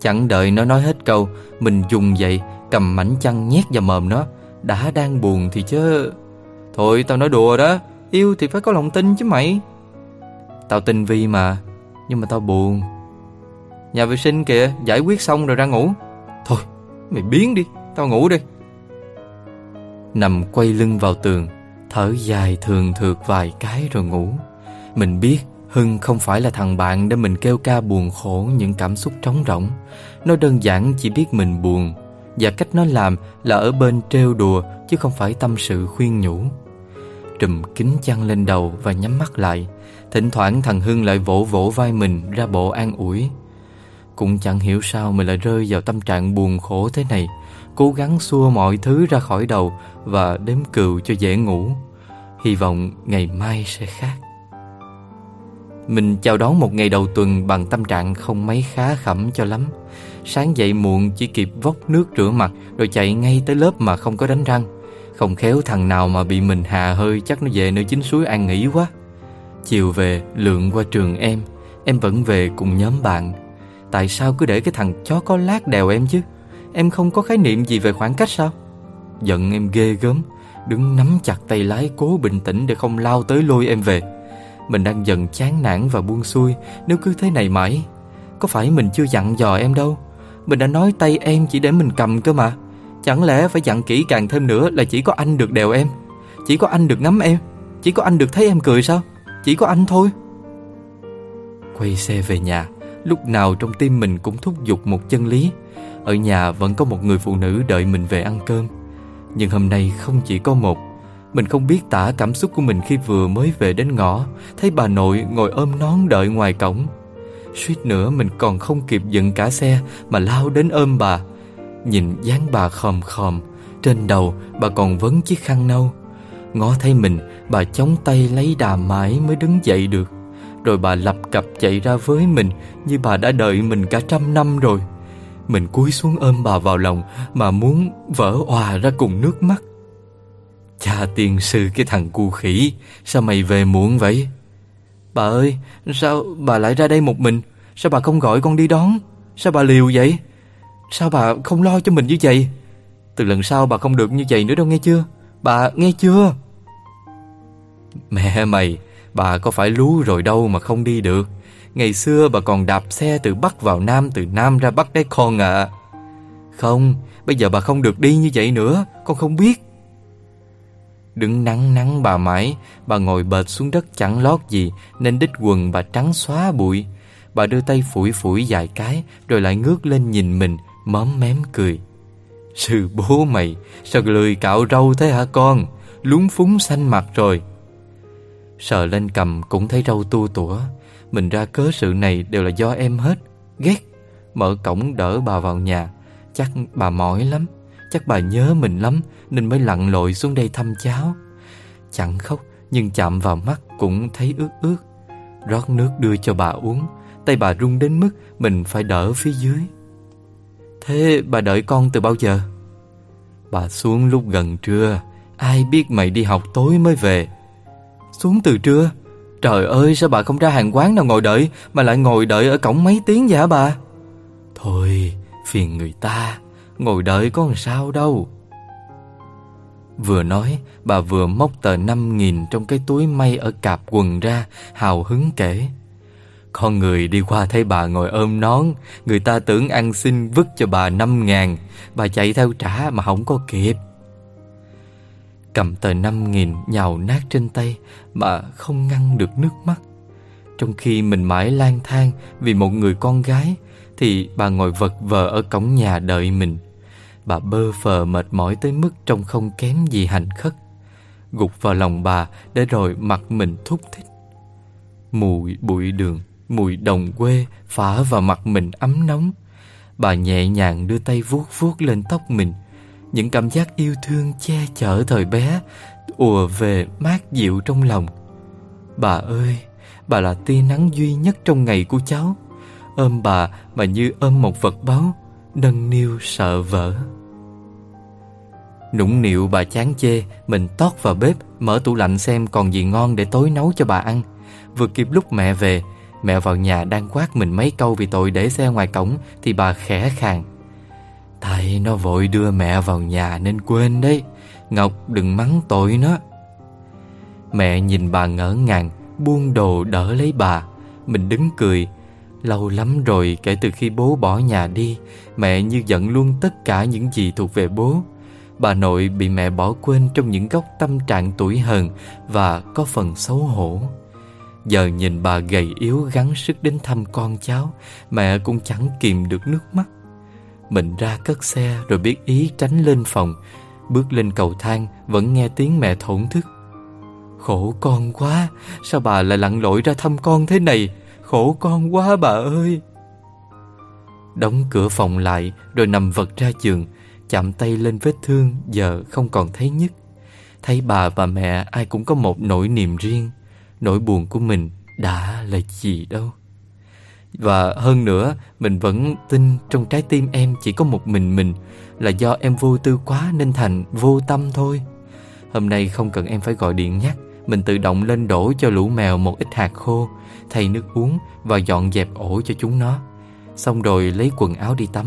Chẳng đợi nó nói hết câu, mình dùng vậy, cầm mảnh chăn nhét vào mồm nó. Đã đang buồn thì chứ. Thôi tao nói đùa đó, yêu thì phải có lòng tin chứ mày. Tao tin Vi mà, nhưng mà tao buồn. Nhà vệ sinh kìa, giải quyết xong rồi ra ngủ. Thôi mày biến đi, tao ngủ đi. Nằm quay lưng vào tường, thở dài thường thượt vài cái rồi ngủ. Mình biết Hưng không phải là thằng bạn để mình kêu ca buồn khổ những cảm xúc trống rỗng. Nó đơn giản chỉ biết mình buồn, và cách nó làm là ở bên trêu đùa chứ không phải tâm sự khuyên nhủ. Trùm kín chăn lên đầu và nhắm mắt lại. Thỉnh thoảng thằng Hưng lại vỗ vỗ vai mình ra bộ an ủi. Cũng chẳng hiểu sao mình lại rơi vào tâm trạng buồn khổ thế này. Cố gắng xua mọi thứ ra khỏi đầu và đếm cừu cho dễ ngủ. Hy vọng ngày mai sẽ khác. Mình chào đón một ngày đầu tuần bằng tâm trạng không mấy khá khẩm cho lắm. Sáng dậy muộn chỉ kịp vốc nước rửa mặt rồi chạy ngay tới lớp mà không có đánh răng. Không khéo thằng nào mà bị mình hà hơi chắc nó về nơi chính suối an nghỉ quá. Chiều về lượn qua trường em, em vẫn về cùng nhóm bạn. Tại sao cứ để cái thằng chó có lát đèo em chứ? Em không có khái niệm gì về khoảng cách sao? Giận em ghê gớm, đứng nắm chặt tay lái cố bình tĩnh để không lao tới lôi em về. Mình đang dần chán nản và buông xuôi nếu cứ thế này mãi. Có phải mình chưa dặn dò em đâu. Mình đã nói tay em chỉ để mình cầm cơ mà. Chẳng lẽ phải dặn kỹ càng thêm nữa là chỉ có anh được đèo em, chỉ có anh được ngắm em, chỉ có anh được thấy em cười sao? Chỉ có anh thôi. Quay xe về nhà, lúc nào trong tim mình cũng thúc giục một chân lý. Ở nhà vẫn có một người phụ nữ đợi mình về ăn cơm. Nhưng hôm nay không chỉ có một. Mình không biết tả cảm xúc của mình khi vừa mới về đến ngõ, thấy bà nội ngồi ôm nón đợi ngoài cổng. Suýt nữa mình còn không kịp dựng cả xe mà lao đến ôm bà. Nhìn dáng bà khòm khòm, trên đầu bà còn vấn chiếc khăn nâu. Ngó thấy mình, bà chống tay lấy đà mãi mới đứng dậy được. Rồi bà lập cập chạy ra với mình như bà đã đợi mình cả trăm năm rồi. Mình cúi xuống ôm bà vào lòng mà muốn vỡ òa ra cùng nước mắt. Cha tiên sư cái thằng cu khỉ, sao mày về muộn vậy? Bà ơi, sao bà lại ra đây một mình? Sao bà không gọi con đi đón? Sao bà liều vậy? Sao bà không lo cho mình như vậy? Từ lần sau bà không được như vậy nữa đâu nghe chưa? Bà nghe chưa? Mẹ mày, bà có phải lú rồi đâu mà không đi được. Ngày xưa bà còn đạp xe từ Bắc vào Nam, từ Nam ra Bắc đấy con ạ. Không, bây giờ bà không được đi như vậy nữa, con không biết. Đứng nắng nắng bà mãi, bà ngồi bệt xuống đất chẳng lót gì nên đít quần bà trắng xóa bụi. Bà đưa tay phủi phủi vài cái rồi lại ngước lên nhìn mình, móm mém cười. Sư bố mày, sao lười cạo râu thế hả con? Lúng phúng xanh mặt rồi. Sờ lên cằm cũng thấy râu tua tủa. Mình ra cớ sự này đều là do em hết. Ghét. Mở cổng đỡ bà vào nhà. Chắc bà mỏi lắm, chắc bà nhớ mình lắm nên mới lặn lội xuống đây thăm cháu. Chẳng khóc nhưng chạm vào mắt cũng thấy ướt ướt. Rót nước đưa cho bà uống. Tay bà run đến mức mình phải đỡ phía dưới. Thế bà đợi con từ bao giờ? Bà xuống lúc gần trưa. Ai biết mày đi học tối mới về. Xuống từ trưa? Trời ơi, sao bà không ra hàng quán nào ngồi đợi mà lại ngồi đợi ở cổng mấy tiếng vậy hả bà? Thôi, phiền người ta. Ngồi đợi có làm sao đâu. Vừa nói, bà vừa móc tờ năm nghìn trong cái túi may ở cạp quần ra, hào hứng kể. Con người đi qua thấy bà ngồi ôm nón, người ta tưởng ăn xin vứt cho bà năm ngàn. Bà chạy theo trả mà không có kịp. Cầm tờ năm nghìn nhào nát trên tay, bà không ngăn được nước mắt. Trong khi mình mãi lang thang vì một người con gái, thì bà ngồi vật vờ ở cổng nhà đợi mình. Bà bơ phờ mệt mỏi tới mức trông không kém gì hành khất. Gục vào lòng bà để rồi mặt mình thúc thích. Mùi bụi đường, mùi đồng quê phả vào mặt mình ấm nóng. Bà nhẹ nhàng đưa tay vuốt vuốt lên tóc mình. Những cảm giác yêu thương che chở thời bé ùa về mát dịu trong lòng. Bà ơi, bà là tia nắng duy nhất trong ngày của cháu. Ôm bà mà như ôm một vật báu, nâng niu sợ vỡ. Nũng nịu bà chán chê, mình tót vào bếp, mở tủ lạnh xem còn gì ngon để tối nấu cho bà ăn. Vừa kịp lúc mẹ về, mẹ vào nhà đang quát mình mấy câu vì tội để xe ngoài cổng thì bà khẽ khàng. Thầy nó vội đưa mẹ vào nhà nên quên đấy. Ngọc đừng mắng tội nó. Mẹ nhìn bà ngỡ ngàng, buông đồ đỡ lấy bà. Mình đứng cười. Lâu lắm rồi kể từ khi bố bỏ nhà đi, mẹ như giận luôn tất cả những gì thuộc về bố. Bà nội bị mẹ bỏ quên trong những góc tâm trạng tủi hờn và có phần xấu hổ. Giờ nhìn bà gầy yếu gắng sức đến thăm con cháu, mẹ cũng chẳng kìm được nước mắt. Mình ra cất xe rồi biết ý tránh lên phòng. Bước lên cầu thang vẫn nghe tiếng mẹ thổn thức. Khổ con quá, sao bà lại lặn lội ra thăm con thế này? Khổ con quá bà ơi. Đóng cửa phòng lại rồi nằm vật ra giường. Chạm tay lên vết thương giờ không còn thấy nhức. Thấy bà và mẹ ai cũng có một nỗi niềm riêng. Nỗi buồn của mình đã là gì đâu. Và hơn nữa, mình vẫn tin trong trái tim em chỉ có một mình mình. Là do em vô tư quá nên thành vô tâm thôi. Hôm nay không cần em phải gọi điện nhắc, mình tự động lên đổ cho lũ mèo một ít hạt khô, thay nước uống và dọn dẹp ổ cho chúng nó. Xong rồi lấy quần áo đi tắm.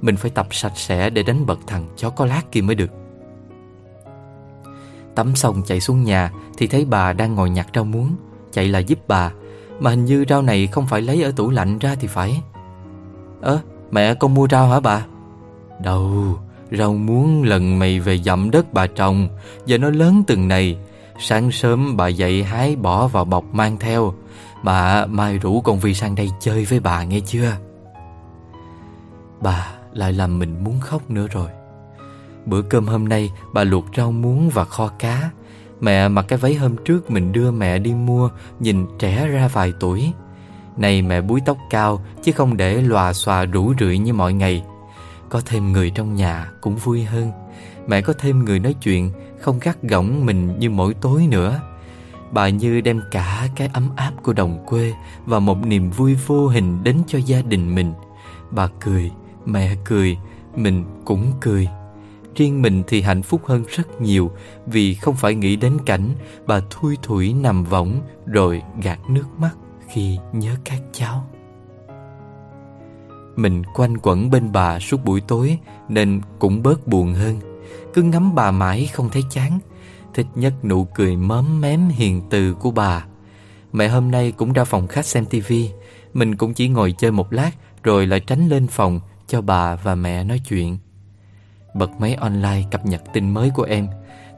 Mình phải tập sạch sẽ để đánh bật thằng chó có lát kia mới được. Tắm xong chạy xuống nhà thì thấy bà đang ngồi nhặt rau muống. Chạy là giúp bà. Mà hình như rau này không phải lấy ở tủ lạnh ra thì phải. Ơ, mẹ con mua rau hả bà? Đâu, rau muống lần mày về dặm đất bà trồng, giờ nó lớn từng này. Sáng sớm bà dậy hái bỏ vào bọc mang theo. Bà mai rủ con Vi sang đây chơi với bà nghe chưa? Bà lại làm mình muốn khóc nữa rồi. Bữa cơm hôm nay bà luộc rau muống và kho cá. Mẹ mặc cái váy hôm trước mình đưa mẹ đi mua, nhìn trẻ ra vài tuổi. Này mẹ búi tóc cao chứ không để lòa xòa rủ rượi như mọi ngày. Có thêm người trong nhà cũng vui hơn. Mẹ có thêm người nói chuyện, không gắt gỏng mình như mỗi tối nữa. Bà như đem cả cái ấm áp của đồng quê và một niềm vui vô hình đến cho gia đình mình. Bà cười, mẹ cười, mình cũng cười. Riêng mình thì hạnh phúc hơn rất nhiều, vì không phải nghĩ đến cảnh bà thui thủi nằm võng rồi gạt nước mắt khi nhớ các cháu. Mình quanh quẩn bên bà suốt buổi tối nên cũng bớt buồn hơn. Cứ ngắm bà mãi không thấy chán. Thích nhất nụ cười móm mém hiền từ của bà. Mẹ hôm nay cũng ra phòng khách xem tivi. Mình cũng chỉ ngồi chơi một lát rồi lại tránh lên phòng cho bà và mẹ nói chuyện. Bật máy online cập nhật tin mới của em.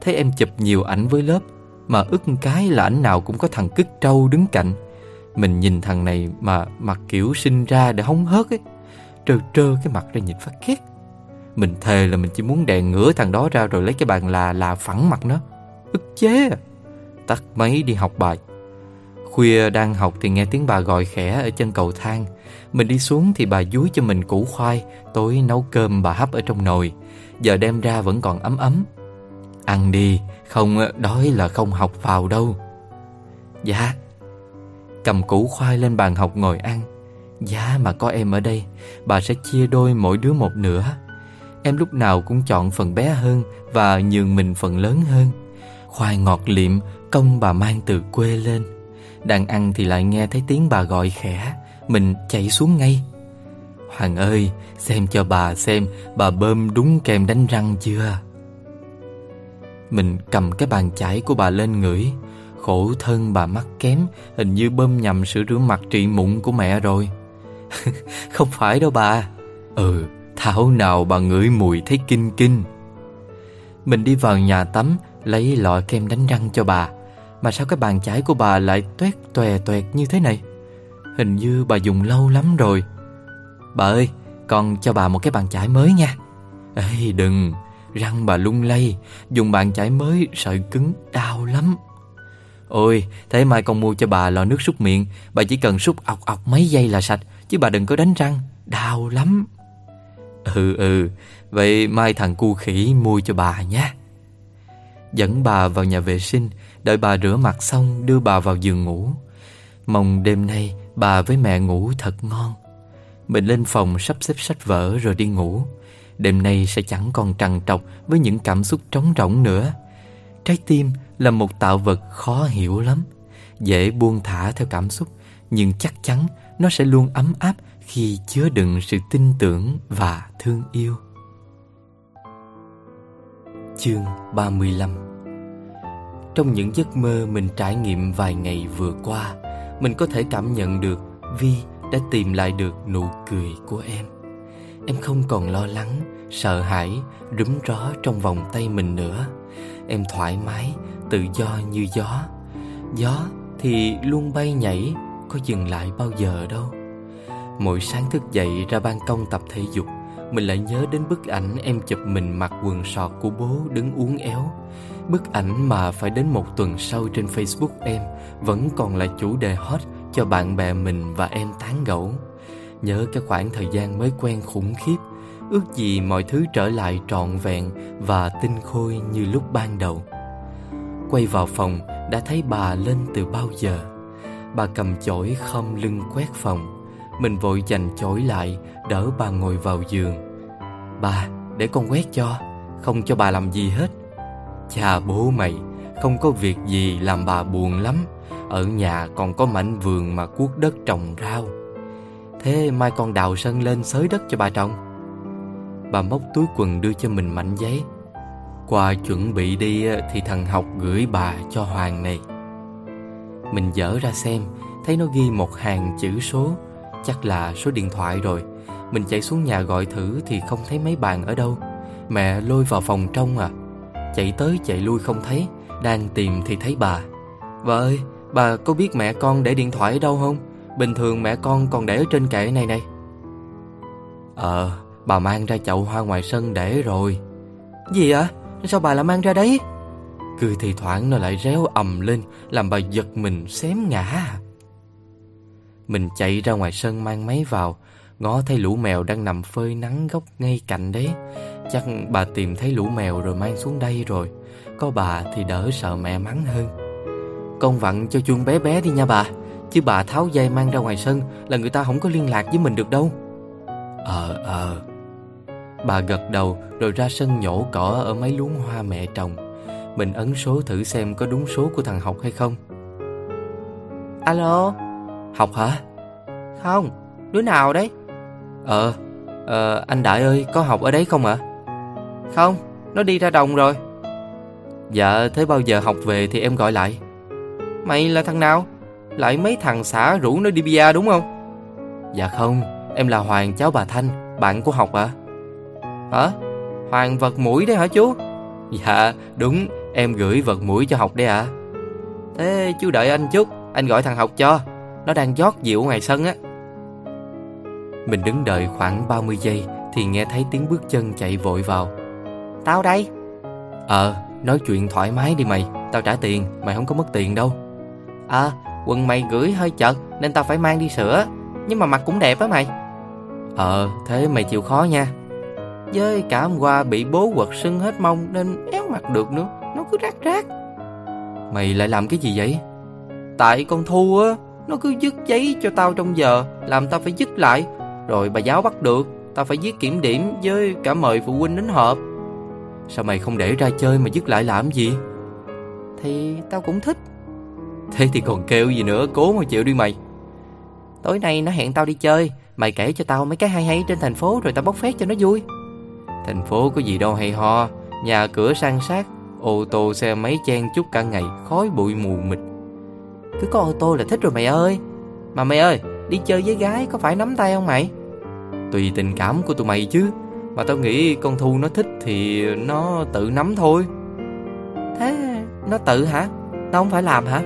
Thấy em chụp nhiều ảnh với lớp, mà ức cái là ảnh nào cũng có thằng cứt trâu đứng cạnh. Mình nhìn thằng này mà mặt kiểu sinh ra để hóng hớt ấy. Trơ trơ cái mặt ra nhìn phát ghét. Mình thề là mình chỉ muốn đè ngửa thằng đó ra rồi lấy cái bàn là là phẳng mặt nó. Ức chế à. Tắt máy đi học bài. Khuya đang học thì nghe tiếng bà gọi khẽ ở chân cầu thang. Mình đi xuống thì bà dúi cho mình củ khoai. Tối nấu cơm bà hấp ở trong nồi. Giờ đem ra vẫn còn ấm ấm. Ăn đi, không đói là không học vào đâu. Dạ. Cầm củ khoai lên bàn học ngồi ăn. Dạ mà có em ở đây, bà sẽ chia đôi mỗi đứa một nửa. Em lúc nào cũng chọn phần bé hơn và nhường mình phần lớn hơn. Khoai ngọt liệm, công bà mang từ quê lên. Đang ăn thì lại nghe thấy tiếng bà gọi khẽ. Mình chạy xuống ngay. Hoàng ơi, xem cho bà xem, bà bơm đúng kem đánh răng chưa? Mình cầm cái bàn chải của bà lên ngửi. Khổ thân bà mắt kém, hình như bơm nhầm sữa rửa mặt trị mụn của mẹ rồi. Không phải đâu bà. Ừ, thảo nào bà ngửi mùi thấy kinh kinh. Mình đi vào nhà tắm, lấy lọ kem đánh răng cho bà. Mà sao cái bàn chải của bà lại toét tòe toẹt như thế này? Hình như bà dùng lâu lắm rồi. Bà ơi, con cho bà một cái bàn chải mới nha. Ê đừng, răng bà lung lay, dùng bàn chải mới sợi cứng đau lắm. Ôi, thế mai con mua cho bà lọ nước súc miệng. Bà chỉ cần súc ọc ọc mấy giây là sạch. Chứ bà đừng có đánh răng, đau lắm. Ừ ừ, vậy mai thằng cu khỉ mua cho bà nhé. Dẫn bà vào nhà vệ sinh. Đợi bà rửa mặt xong đưa bà vào giường ngủ. Mong đêm nay bà với mẹ ngủ thật ngon. Mình lên phòng sắp xếp sách vở rồi đi ngủ. Đêm nay sẽ chẳng còn trằn trọc với những cảm xúc trống rỗng nữa. Trái tim là một tạo vật khó hiểu lắm. Dễ buông thả theo cảm xúc, nhưng chắc chắn nó sẽ luôn ấm áp khi chứa đựng sự tin tưởng và thương yêu. Chương ba mươi lăm. Trong những giấc mơ mình trải nghiệm vài ngày vừa qua, mình có thể cảm nhận được Vi đã tìm lại được nụ cười của em. Em không còn lo lắng, sợ hãi, rúm ró trong vòng tay mình nữa. Em thoải mái, tự do như gió. Gió thì luôn bay nhảy, có dừng lại bao giờ đâu. Mỗi sáng thức dậy ra ban công tập thể dục, mình lại nhớ đến bức ảnh em chụp mình mặc quần sọt của bố đứng uốn éo. Bức ảnh mà phải đến một tuần sau trên Facebook em vẫn còn là chủ đề hot cho bạn bè mình và em tán gẫu. Nhớ cái khoảng thời gian mới quen khủng khiếp, ước gì mọi thứ trở lại trọn vẹn và tinh khôi như lúc ban đầu. Quay vào phòng đã thấy bà lên từ bao giờ. Bà cầm chổi khom lưng quét phòng. Mình vội giành chổi lại, đỡ bà ngồi vào giường. Bà, để con quét cho, không cho bà làm gì hết. Chà bố mày, không có việc gì làm bà buồn lắm. Ở nhà còn có mảnh vườn mà cuốc đất trồng rau. Thế mai con đào sân lên xới đất cho bà trồng. Bà móc túi quần đưa cho mình mảnh giấy. Quà chuẩn bị đi thì thằng Học gửi bà cho Hoàng này. Mình dở ra xem, thấy nó ghi một hàng chữ số. Chắc là số điện thoại rồi. Mình chạy xuống nhà gọi thử thì không thấy mấy bạn ở đâu. Mẹ lôi vào phòng trong à. Chạy tới chạy lui không thấy. Đang tìm thì thấy bà. Bà ơi, bà có biết mẹ con để điện thoại ở đâu không? Bình thường mẹ con còn để ở trên kệ này này. Ờ, bà mang ra chậu hoa ngoài sân để rồi. Gì ạ? Sao bà lại mang ra đấy? Cứ thì thoảng nó lại réo ầm lên, làm bà giật mình xém ngã. Mình chạy ra ngoài sân mang máy vào, ngó thấy lũ mèo đang nằm phơi nắng góc ngay cạnh đấy. Chắc bà tìm thấy lũ mèo rồi mang xuống đây rồi. Có bà thì đỡ sợ mẹ mắng hơn. Con vặn cho chuông bé bé đi nha bà, chứ bà tháo dây mang ra ngoài sân là người ta không có liên lạc với mình được đâu. Ờ ờ. Bà gật đầu rồi ra sân nhổ cỏ ở mấy luống hoa mẹ trồng. Mình ấn số thử xem có đúng số của thằng Học hay không. Alo Học hả? Không, đứa nào đấy? Ờ, ờ, anh Đại ơi, có Học ở đấy không ạ? Không, nó đi ra đồng rồi. Dạ, thế bao giờ Học về thì em gọi lại. Mày là thằng nào? Lại mấy thằng xã rủ nó đi bia đúng không? Dạ không, em là Hoàng, cháu bà Thanh, bạn của Học ạ. Hả? Hoàng vật mũi đấy hả chú? Dạ, đúng, em gửi vật mũi cho Học đấy ạ. À. Thế chú đợi anh chút, anh gọi thằng Học cho. Nó đang rót rượu ngoài sân á. Mình đứng đợi khoảng ba mươi giây thì nghe thấy tiếng bước chân chạy vội vào. Tao đây. Ờ, nói chuyện thoải mái đi mày. Tao trả tiền, mày không có mất tiền đâu. À, quần mày gửi hơi chật nên tao phải mang đi sửa. Nhưng mà mặt cũng đẹp á mày. Ờ, thế mày chịu khó nha. Với cả hôm qua bị bố quật sưng hết mông nên éo mặt được nữa. Nó cứ rát rát. Mày lại làm cái gì vậy? Tại con Thu á, nó cứ dứt giấy cho tao trong giờ, làm tao phải dứt lại. Rồi bà giáo bắt được, tao phải viết kiểm điểm với cả mời phụ huynh đến họp. Sao mày không để ra chơi mà dứt lại làm gì? Thì tao cũng thích. Thế thì còn kêu gì nữa, cố mà chịu đi mày. Tối nay nó hẹn tao đi chơi. Mày kể cho tao mấy cái hay hay trên thành phố rồi tao bóc phét cho nó vui. Thành phố có gì đâu hay ho. Nhà cửa san sát, ô tô xe máy chen chúc cả ngày, khói bụi mù mịt. Cứ có ô tô là thích rồi mày ơi. Mà mày ơi, đi chơi với gái có phải nắm tay không mày? Tùy tình cảm của tụi mày chứ. Mà tao nghĩ con Thu nó thích thì nó tự nắm thôi. Thế nó tự hả? Tao không phải làm hả?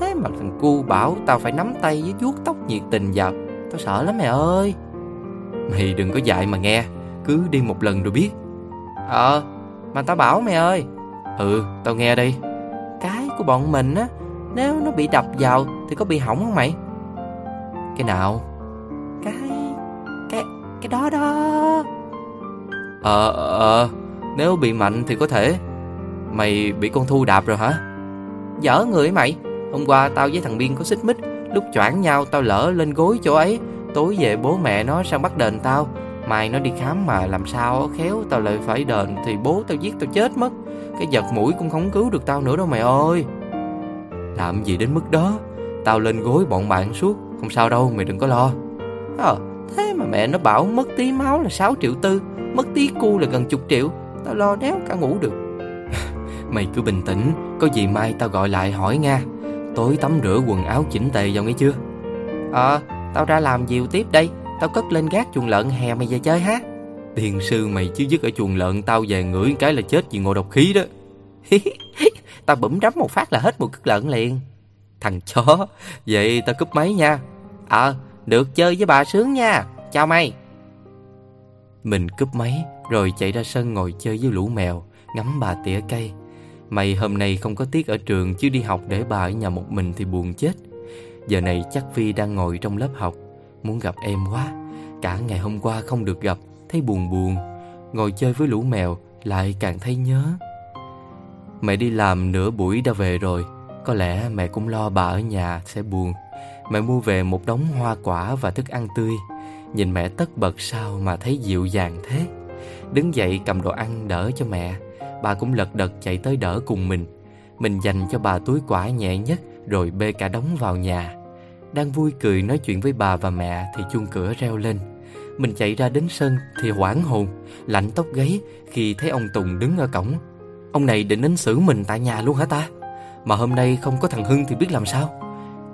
Thế mà thằng cu bảo tao phải nắm tay với vuốt tóc nhiệt tình vào. Tao sợ lắm mày ơi. Mày đừng có dại mà nghe. Cứ đi một lần rồi biết. Ờ, mà tao bảo mày ơi. Ừ, tao nghe đây. Cái của bọn mình á, nếu nó bị đập vào thì có bị hỏng không mày? Cái nào? Cái... Cái... Cái đó đó. Ờ... Ờ... Nếu bị mạnh thì có thể. Mày bị con Thu đạp rồi hả? Dở người mày. Hôm qua tao với thằng Biên có xích mích. Lúc choảng nhau tao lỡ lên gối chỗ ấy. Tối về bố mẹ nó sang bắt đền tao. Mai nó đi khám mà làm sao khéo tao lại phải đền. Thì bố tao giết tao chết mất. Cái giật mũi cũng không cứu được tao nữa đâu mày ơi. Làm gì đến mức đó. Tao lên gối bọn bạn suốt. Không sao đâu, mày đừng có lo. Ờ, à, thế mà mẹ nó bảo mất tí máu là sáu triệu tư, mất tí cu là gần chục triệu. Tao lo đéo cả ngủ được. Mày cứ bình tĩnh, có gì mai tao gọi lại hỏi nha. Tối tắm rửa quần áo chỉnh tề vào nghe chưa? Ờ, à, tao ra làm diều tiếp đây. Tao cất lên gác chuồng lợn, hè mày về chơi ha. Thiền sư mày chứ dứt ở chuồng lợn, tao về ngửi cái là chết vì ngộ độc khí đó. Tao bủm rắm một phát là hết mùi cứt lợn liền. Thằng chó, vậy tao cúp máy nha. Ờ, à, được chơi với bà sướng nha. Chào mày. Mình cúp máy rồi chạy ra sân ngồi chơi với lũ mèo, ngắm bà tỉa cây. Mày hôm nay không có tiết ở trường chứ đi học để bà ở nhà một mình thì buồn chết. Giờ này chắc Phi đang ngồi trong lớp học. Muốn gặp em quá, cả ngày hôm qua không được gặp, thấy buồn buồn. Ngồi chơi với lũ mèo lại càng thấy nhớ. Mẹ đi làm nửa buổi đã về rồi. Có lẽ mẹ cũng lo bà ở nhà sẽ buồn. Mẹ mua về một đống hoa quả và thức ăn tươi. Nhìn mẹ tất bật sao mà thấy dịu dàng thế. Đứng dậy cầm đồ ăn đỡ cho mẹ. Bà cũng lật đật chạy tới đỡ cùng mình. Mình dành cho bà túi quả nhẹ nhất rồi bê cả đống vào nhà. Đang vui cười nói chuyện với bà và mẹ thì chuông cửa reo lên. Mình chạy ra đến sân thì hoảng hồn, lạnh tóc gáy khi thấy ông Tùng đứng ở cổng. Ông này định đến xử mình tại nhà luôn hả ta? Mà hôm nay không có thằng Hưng thì biết làm sao.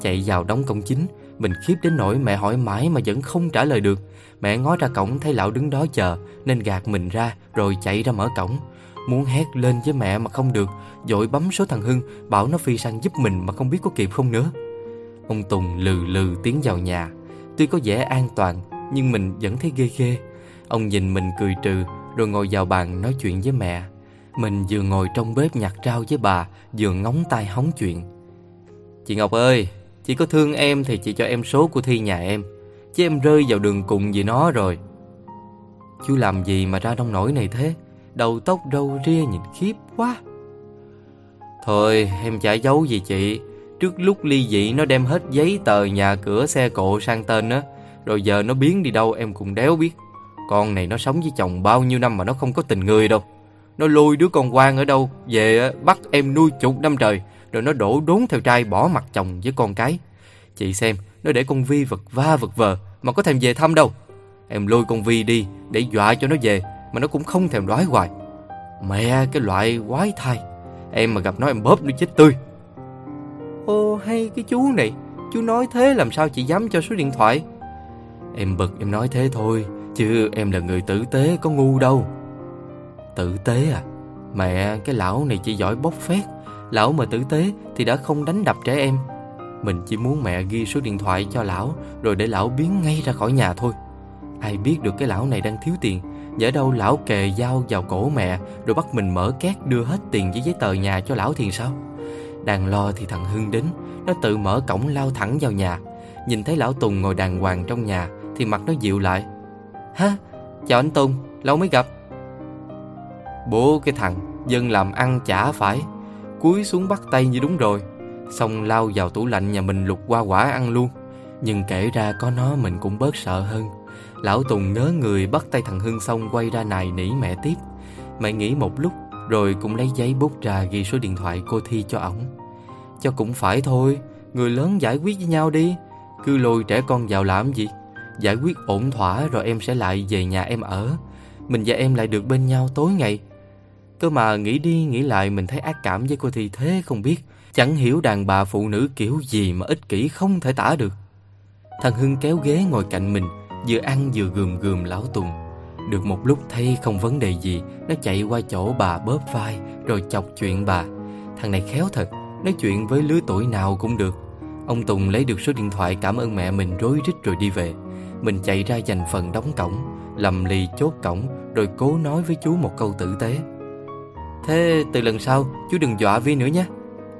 Chạy vào đóng cổng chính, mình khiếp đến nỗi mẹ hỏi mãi mà vẫn không trả lời được. Mẹ ngó ra cổng thấy lão đứng đó chờ nên gạt mình ra rồi chạy ra mở cổng. Muốn hét lên với mẹ mà không được, vội bấm số thằng Hưng bảo nó phi sang giúp mình mà không biết có kịp không nữa. Ông Tùng lừ lừ tiến vào nhà. Tuy có vẻ an toàn nhưng mình vẫn thấy ghê ghê. Ông nhìn mình cười trừ rồi ngồi vào bàn nói chuyện với mẹ. Mình vừa ngồi trong bếp nhặt rau với bà, vừa ngóng tai hóng chuyện. Chị Ngọc ơi, chị có thương em thì chị cho em số của Thi nhà em, chứ em rơi vào đường cùng vì nó rồi. Chú làm gì mà ra nông nổi này thế? Đầu tóc râu ria nhìn khiếp quá. Thôi em chả giấu gì chị. Trước lúc ly dị nó đem hết giấy tờ nhà cửa xe cộ sang tên á. Rồi giờ nó biến đi đâu em cũng đéo biết. Con này nó sống với chồng bao nhiêu năm mà nó không có tình người đâu. Nó lôi đứa con quan ở đâu về bắt em nuôi chục năm trời. Rồi nó đổ đốn theo trai bỏ mặt chồng với con cái. Chị xem, nó để con Vi vật va vật vờ mà có thèm về thăm đâu. Em lôi con Vi đi để dọa cho nó về mà nó cũng không thèm đói hoài. Mẹ cái loại quái thai. Em mà gặp nó em bóp nó chết tươi. Ô hay cái chú này. Chú nói thế làm sao chị dám cho số điện thoại? Em bực em nói thế thôi, chứ em là người tử tế có ngu đâu. Tử tế à? Mẹ cái lão này chỉ giỏi bốc phét. Lão mà tử tế thì đã không đánh đập trẻ em. Mình chỉ muốn mẹ ghi số điện thoại cho lão rồi để lão biến ngay ra khỏi nhà thôi. Ai biết được cái lão này đang thiếu tiền. Nhỡ đâu lão kề dao vào cổ mẹ rồi bắt mình mở két đưa hết tiền với giấy tờ nhà cho lão thì sao? Đang lo thì thằng Hưng đến. Nó tự mở cổng lao thẳng vào nhà. Nhìn thấy lão Tùng ngồi đàng hoàng trong nhà thì mặt nó dịu lại. Ha, chào anh Tùng, lâu mới gặp. Bố cái thằng, dân làm ăn chả phải. Cúi xuống bắt tay như đúng rồi. Xong lao vào tủ lạnh nhà mình lục qua quả ăn luôn. Nhưng kể ra có nó mình cũng bớt sợ hơn. Lão Tùng ngớ người bắt tay thằng Hưng xong quay ra nài nỉ mẹ tiếp. Mẹ nghĩ một lúc rồi cũng lấy giấy bút ra ghi số điện thoại cô Thi cho ổng. Cho cũng phải thôi, người lớn giải quyết với nhau đi. Cứ lôi trẻ con vào làm gì. Giải quyết ổn thỏa rồi em sẽ lại về nhà em ở. Mình và em lại được bên nhau tối ngày. Cơ mà nghĩ đi nghĩ lại mình thấy ác cảm với cô Thi thế không biết. Chẳng hiểu đàn bà phụ nữ kiểu gì mà ích kỷ không thể tả được. Thằng Hưng kéo ghế ngồi cạnh mình, vừa ăn vừa gườm gườm lão Tùng. Được một lúc thấy không vấn đề gì, nó chạy qua chỗ bà bóp vai rồi chọc chuyện bà. Thằng này khéo thật, nói chuyện với lứa tuổi nào cũng được. Ông Tùng lấy được số điện thoại cảm ơn mẹ mình rối rít rồi đi về. Mình chạy ra giành phần đóng cổng, lầm lì chốt cổng rồi cố nói với chú một câu tử tế. Thế từ lần sau chú đừng dọa Vi nữa nhé.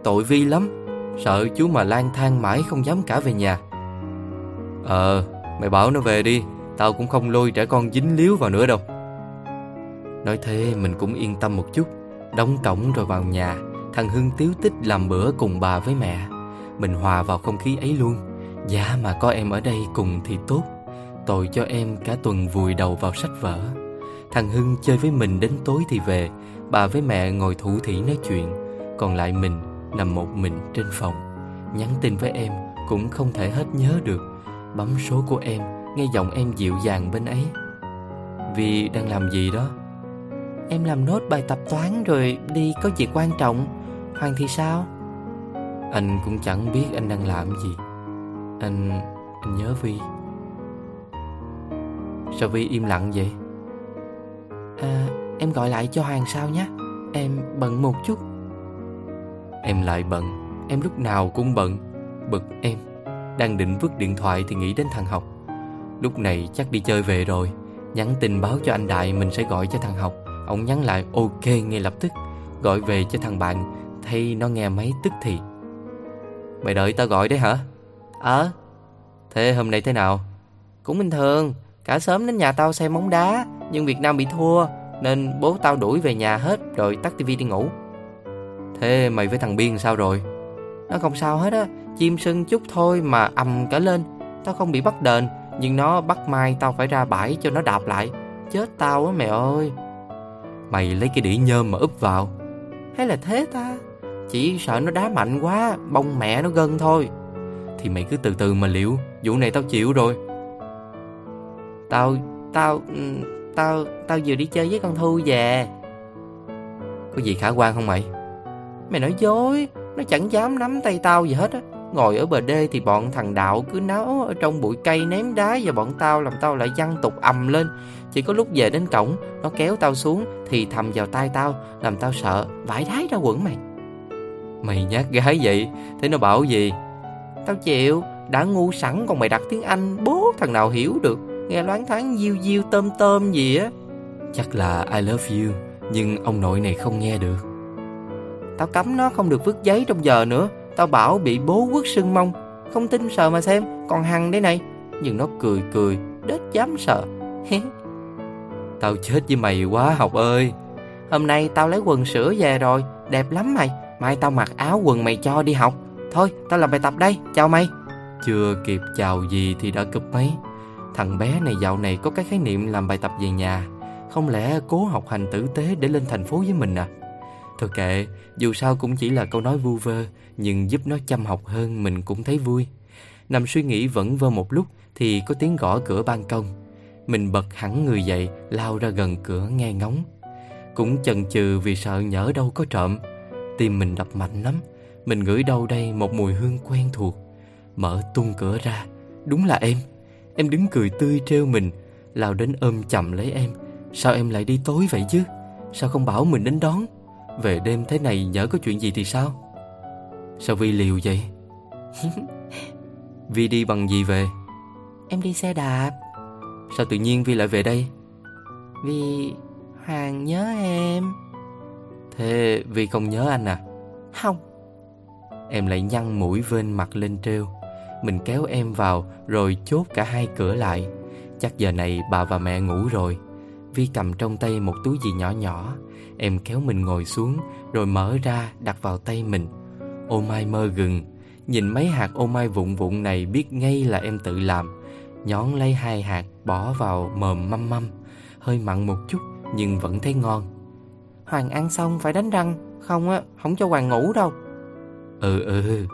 Tội Vi lắm. Sợ chú mà lang thang mãi không dám cả về nhà. Ờ, mày bảo nó về đi. Tao cũng không lôi trẻ con dính líu vào nữa đâu. Nói thế mình cũng yên tâm một chút. Đóng cổng rồi vào nhà. Thằng Hưng tiếu tích làm bữa cùng bà với mẹ. Mình hòa vào không khí ấy luôn. Dạ mà có em ở đây cùng thì tốt. Tội cho em cả tuần vùi đầu vào sách vở. Thằng Hưng chơi với mình đến tối thì về. Bà với mẹ ngồi thủ thỉ nói chuyện. Còn lại mình nằm một mình trên phòng. Nhắn tin với em cũng không thể hết nhớ được. Bấm số của em, nghe giọng em dịu dàng bên ấy. Vì đang làm gì đó? Em làm nốt bài tập toán rồi đi, có việc quan trọng. Hoàng thì sao? Anh cũng chẳng biết anh đang làm gì. Anh... anh nhớ Vi. Sao Vi im lặng vậy? À, em gọi lại cho Hoàng sau nhé. Em bận một chút. Em lại bận. Em lúc nào cũng bận. Bực em. Đang định vứt điện thoại thì nghĩ đến thằng Học. Lúc này chắc đi chơi về rồi. Nhắn tin báo cho anh Đại mình sẽ gọi cho thằng Học. Ông nhắn lại ok ngay lập tức. Gọi về cho thằng bạn. Thấy nó nghe máy tức thì: Mày đợi tao gọi đấy hả? Ờ à, thế hôm nay thế nào? Cũng bình thường. Cả sớm đến nhà tao xem bóng đá, nhưng Việt Nam bị thua nên bố tao đuổi về nhà hết rồi tắt tivi đi ngủ. Thế mày với thằng Biên sao rồi? Nó không sao hết á. Chim sưng chút thôi mà ầm cả lên. Tao không bị bắt đền, nhưng nó bắt mai tao phải ra bãi cho nó đạp lại. Chết tao á mẹ ơi. Mày lấy cái đĩa nhôm mà úp vào. Hay là thế ta? Chỉ sợ nó đá mạnh quá, bông mẹ nó gân thôi. Thì mày cứ từ từ mà liệu. Vụ này tao chịu rồi. Tao... Tao... Tao... Tao vừa đi chơi với con Thu về. Có gì khả quan không mày? Mày nói dối. Nó chẳng dám nắm tay tao gì hết á. Ngồi ở bờ đê thì bọn thằng Đạo cứ náo ở trong bụi cây ném đá và bọn tao, làm tao lại văng tục ầm lên. Chỉ có lúc về đến cổng, nó kéo tao xuống thì thầm vào tai tao, làm tao sợ vãi đái ra quần mày. Mày nhát gái vậy. Thế nó bảo gì? Tao chịu. Đã ngu sẵn còn mày đặt tiếng Anh, bố thằng nào hiểu được. Nghe loáng thoáng diêu diêu tôm tôm gì á. Chắc là I love you, nhưng ông nội này không nghe được. Tao cấm nó không được vứt giấy trong giờ nữa. Tao bảo bị bố quất sưng mông. Không tin sợ mà xem. Còn Hằng đây này. Nhưng nó cười cười đết dám sợ. Tao chết với mày quá Học ơi. Hôm nay tao lấy quần sữa về rồi. Đẹp lắm mày. Mai tao mặc áo quần mày cho đi học. Thôi tao làm bài tập đây. Chào mày. Chưa kịp chào gì thì đã cụp máy. Thằng bé này dạo này có cái khái niệm làm bài tập về nhà. Không lẽ cố học hành tử tế để lên thành phố với mình à? Thôi kệ, dù sao cũng chỉ là câu nói vu vơ, nhưng giúp nó chăm học hơn mình cũng thấy vui. Nằm suy nghĩ vẩn vơ một lúc thì có tiếng gõ cửa ban công. Mình bật hẳn người dậy, lao ra gần cửa nghe ngóng. Cũng chần chừ vì sợ nhỡ đâu có trộm. Tim mình đập mạnh lắm. Mình ngửi đâu đây một mùi hương quen thuộc. Mở tung cửa ra, đúng là em. Em đứng cười tươi trêu mình, lao đến ôm chầm lấy em. Sao em lại đi tối vậy chứ? Sao không bảo mình đến đón? Về đêm thế này nhỡ có chuyện gì thì sao? Sao Vi liều vậy? Vi đi bằng gì về? Em đi xe đạp. Sao tự nhiên Vi lại về đây? Vì Hoàng nhớ em. Thế Vi không nhớ anh à? Không. Em lại nhăn mũi vên mặt lên trêu. Mình kéo em vào rồi chốt cả hai cửa lại. Chắc giờ này bà và mẹ ngủ rồi. Vi cầm trong tay một túi gì nhỏ nhỏ. Em kéo mình ngồi xuống rồi mở ra đặt vào tay mình. Ô mai mơ gừng. Nhìn mấy hạt ô mai vụn vụn này biết ngay là em tự làm. Nhón lấy hai hạt bỏ vào mồm măm măm. Hơi mặn một chút nhưng vẫn thấy ngon. Hoàng ăn xong phải đánh răng. Không á, không cho Hoàng ngủ đâu. Ừ ừ.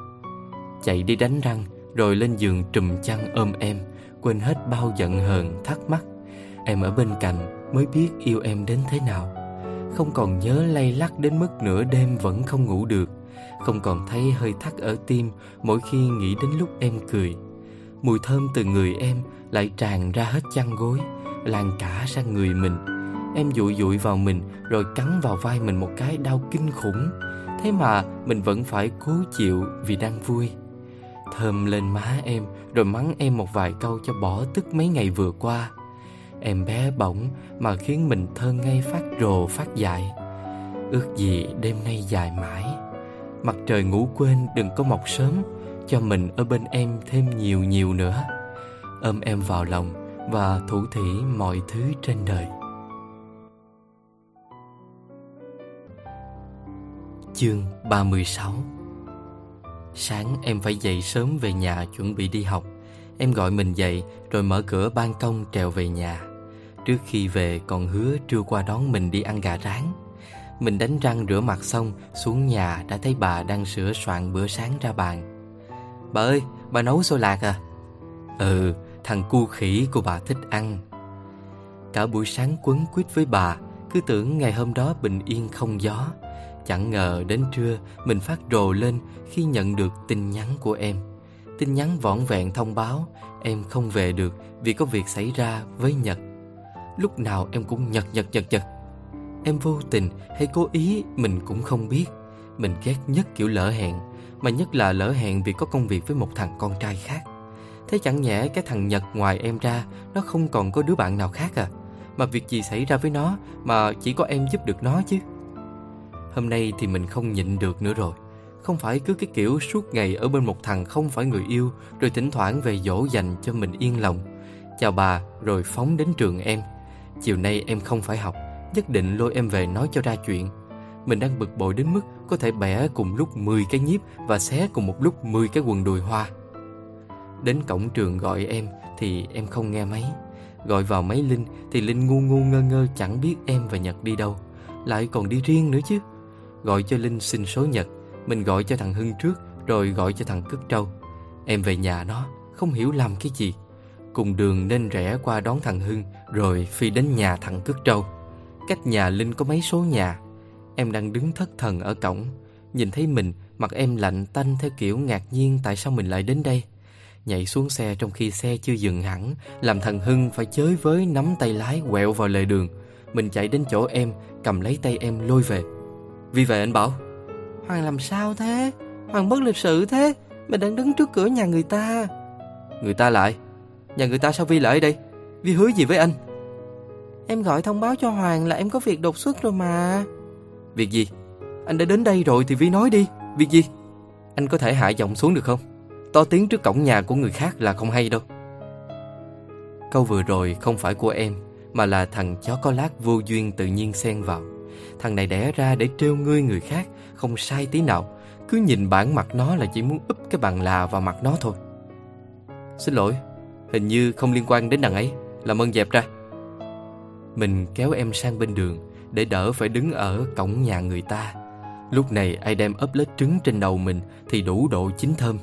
Chạy đi đánh răng rồi lên giường trùm chăn ôm em. Quên hết bao giận hờn thắc mắc. Em ở bên cạnh mới biết yêu em đến thế nào. Không còn nhớ lay lắc đến mức nửa đêm vẫn không ngủ được. Không còn thấy hơi thắt ở tim mỗi khi nghĩ đến lúc em cười. Mùi thơm từ người em lại tràn ra hết chăn gối, lan cả sang người mình. Em dụi dụi vào mình rồi cắn vào vai mình một cái đau kinh khủng. Thế mà mình vẫn phải cố chịu vì đang vui. Thơm lên má em rồi mắng em một vài câu cho bỏ tức mấy ngày vừa qua. Em bé bỏng mà khiến mình thơ ngây phát rồ phát dại. Ước gì đêm nay dài mãi. Mặt trời ngủ quên đừng có mọc sớm, cho mình ở bên em thêm nhiều nhiều nữa. Ôm em vào lòng và thủ thỉ mọi thứ trên đời. Chương ba mươi sáu. Sáng em phải dậy sớm về nhà chuẩn bị đi học. Em gọi mình dậy rồi mở cửa ban công trèo về nhà. Trước khi về còn hứa trưa qua đón mình đi ăn gà rán. Mình đánh răng rửa mặt xong xuống nhà đã thấy bà đang sửa soạn bữa sáng ra bàn. Bà ơi, bà nấu xôi lạc à? Ừ, thằng cu khỉ của bà thích ăn. Cả buổi sáng quấn quýt với bà, Cứ tưởng ngày hôm đó bình yên không gió. Chẳng ngờ đến trưa mình phát rồ lên khi nhận được tin nhắn của em. Tin nhắn vỏn vẹn thông báo em không về được vì có việc xảy ra với Nhật. Lúc nào em cũng nhật nhật nhật nhật. Em vô tình hay cố ý mình cũng không biết. Mình ghét nhất kiểu lỡ hẹn, mà nhất là lỡ hẹn vì có công việc với một thằng con trai khác. Thế chẳng nhẽ cái thằng Nhật ngoài em ra nó không còn có đứa bạn nào khác à? Mà việc gì xảy ra với nó mà chỉ có em giúp được nó chứ? Hôm nay thì mình không nhịn được nữa rồi. Không phải cứ cái kiểu suốt ngày ở bên một thằng không phải người yêu, rồi thỉnh thoảng về dỗ dành cho mình yên lòng. Chào bà rồi phóng đến trường em. Chiều nay em không phải học, nhất định lôi em về nói cho ra chuyện. Mình đang bực bội đến mức có thể bẻ cùng lúc mười cái nhíp và xé cùng một lúc mười cái quần đùi hoa. Đến cổng trường gọi em thì em không nghe máy. Gọi vào máy Linh thì Linh ngu ngu ngơ ngơ chẳng biết em và Nhật đi đâu, lại còn đi riêng nữa chứ. Gọi cho Linh xin số Nhật, mình gọi cho thằng Hưng trước rồi gọi cho thằng Cức Trâu. Em về nhà nó, không hiểu làm cái gì. Cùng đường nên rẽ qua đón thằng Hưng rồi phi đến nhà thằng Cức Trâu. Cách nhà Linh có mấy số nhà. Em đang đứng thất thần ở cổng, nhìn thấy mình mặt em lạnh tanh theo kiểu ngạc nhiên tại sao mình lại đến đây. Nhảy xuống xe trong khi xe chưa dừng hẳn, làm thằng Hưng phải chới với nắm tay lái quẹo vào lề đường. Mình chạy đến chỗ em, cầm lấy tay em lôi về. Vì vậy anh bảo, Hoàng làm sao thế? Hoàng bất lịch sự thế. Mình đang đứng trước cửa nhà người ta. Người ta lại? Nhà người ta sao Vi lại ở đây? Vi hứa gì với anh? Em gọi thông báo cho Hoàng là em có việc đột xuất rồi mà. Việc gì? Anh đã đến đây rồi thì Vi nói đi. Việc gì? Anh có thể hạ giọng xuống được không? To tiếng trước cổng nhà của người khác là không hay đâu. Câu vừa rồi không phải của em, mà là thằng chó có lát vô duyên tự nhiên xen vào. Thằng này đẻ ra để trêu ngươi người khác, không sai tí nào. Cứ nhìn bản mặt nó là chỉ muốn úp cái bàn là vào mặt nó thôi. Xin lỗi, hình như không liên quan đến đằng ấy. Làm ơn dẹp ra. Mình kéo em sang bên đường để đỡ phải đứng ở cổng nhà người ta. Lúc này ai đem ấp lết trứng trên đầu mình thì đủ độ chín thơm.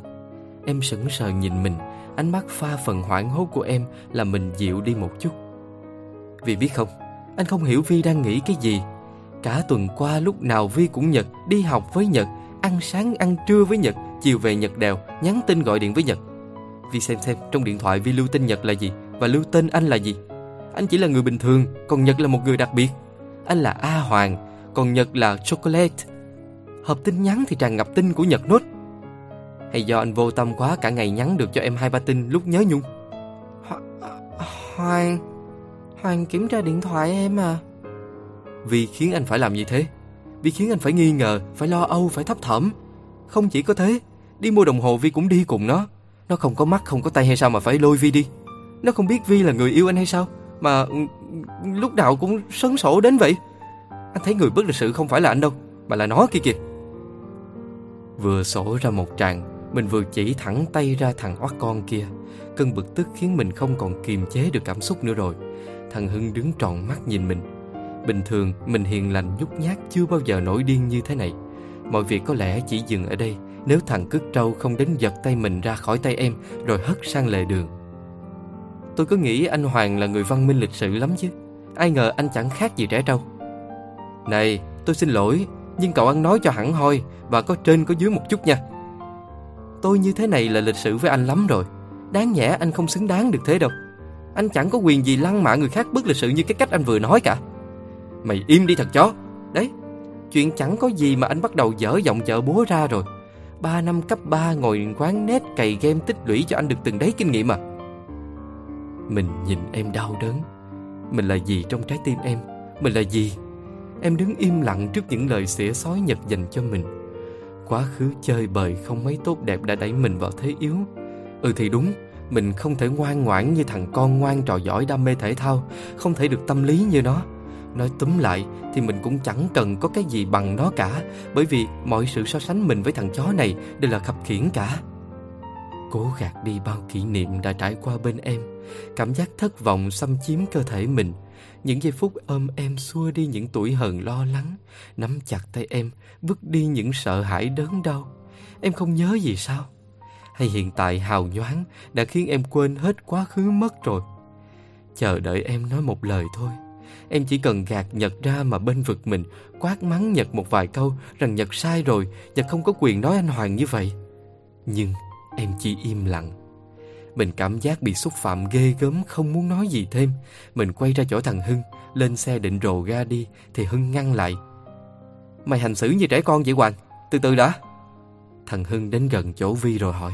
Em sững sờ nhìn mình, ánh mắt pha phần hoảng hốt của em là mình dịu đi một chút. Vì biết không, anh không hiểu Vi đang nghĩ cái gì. Cả tuần qua lúc nào Vi cũng Nhật, đi học với Nhật, ăn sáng ăn trưa với Nhật, chiều về Nhật đèo, nhắn tin gọi điện với Nhật. Vi xem xem trong điện thoại Vi lưu tên Nhật là gì và lưu tên anh là gì. Anh chỉ là người bình thường, còn Nhật là một người đặc biệt. Anh là A Hoàng, còn Nhật là Chocolate. Hộp tin nhắn thì tràn ngập tin của Nhật nốt. Hay do anh vô tâm quá, cả ngày nhắn được cho em hai ba tin lúc nhớ nhung. Ho- Hoàng, Hoàng kiểm tra điện thoại em à? Vì khiến anh phải làm như thế. Vì khiến anh phải nghi ngờ, phải lo âu, phải thấp thỏm. Không chỉ có thế, đi mua đồng hồ Vi cũng đi cùng nó. Nó không có mắt, không có tay hay sao mà phải lôi Vi đi? Nó không biết Vi là người yêu anh hay sao mà lúc nào cũng sấn sổ đến vậy? Anh thấy người bất lịch sự không phải là anh đâu, mà là nó kia kìa. Vừa sổ ra một tràng, mình vừa chỉ thẳng tay ra thằng oắt con kia. Cơn bực tức khiến mình không còn kiềm chế được cảm xúc nữa rồi. Thằng Hưng đứng tròn mắt nhìn mình. Bình thường mình hiền lành nhút nhát, chưa bao giờ nổi điên như thế này. Mọi việc có lẽ chỉ dừng ở đây nếu thằng Cứt Trâu không đến giật tay mình ra khỏi tay em rồi hất sang lề đường. Tôi cứ nghĩ anh Hoàng là người văn minh lịch sự lắm chứ. Ai ngờ anh chẳng khác gì trẻ trâu. Này, tôi xin lỗi, nhưng cậu ăn nói cho hẳn hoi và có trên có dưới một chút nha. Tôi như thế này là lịch sự với anh lắm rồi. Đáng nhẽ anh không xứng đáng được thế đâu. Anh chẳng có quyền gì lăng mạ người khác bất lịch sự như cái cách anh vừa nói cả. Mày im đi thật chó. Đấy, chuyện chẳng có gì mà anh bắt đầu dở giọng chợ búa ra rồi. Ba năm cấp ba ngồi quán net cày game tích lũy cho anh được từng đấy kinh nghiệm à? Mình nhìn em đau đớn. Mình là gì trong trái tim em? Mình là gì? Em đứng im lặng trước những lời xỉa xói Nhật dành cho mình. Quá khứ chơi bời không mấy tốt đẹp đã đẩy mình vào thế yếu. Ừ thì đúng, mình không thể ngoan ngoãn như thằng con ngoan trò giỏi đam mê thể thao, không thể được tâm lý như nó. Nói túm lại thì mình cũng chẳng cần có cái gì bằng nó cả, bởi vì mọi sự so sánh mình với thằng chó này đều là khập khiễng cả. Cố gạt đi bao kỷ niệm đã trải qua bên em, cảm giác thất vọng xâm chiếm cơ thể mình. Những giây phút ôm em xua đi những tủi hờn lo lắng, nắm chặt tay em vứt đi những sợ hãi đớn đau. Em không nhớ gì sao? Hay hiện tại hào nhoáng đã khiến em quên hết quá khứ mất rồi? Chờ đợi em nói một lời thôi, Em chỉ cần gạt Nhật ra mà bênh vực mình, quát mắng Nhật một vài câu rằng Nhật sai rồi, Nhật không có quyền nói anh Hoàng như vậy. Nhưng em chỉ im lặng. Mình cảm giác bị xúc phạm ghê gớm, không muốn nói gì thêm. Mình quay ra chỗ thằng Hưng, lên xe định rồ ga đi thì Hưng ngăn lại. Mày hành xử như trẻ con vậy Hoàng, từ từ đã. Thằng Hưng đến gần chỗ Vi rồi hỏi,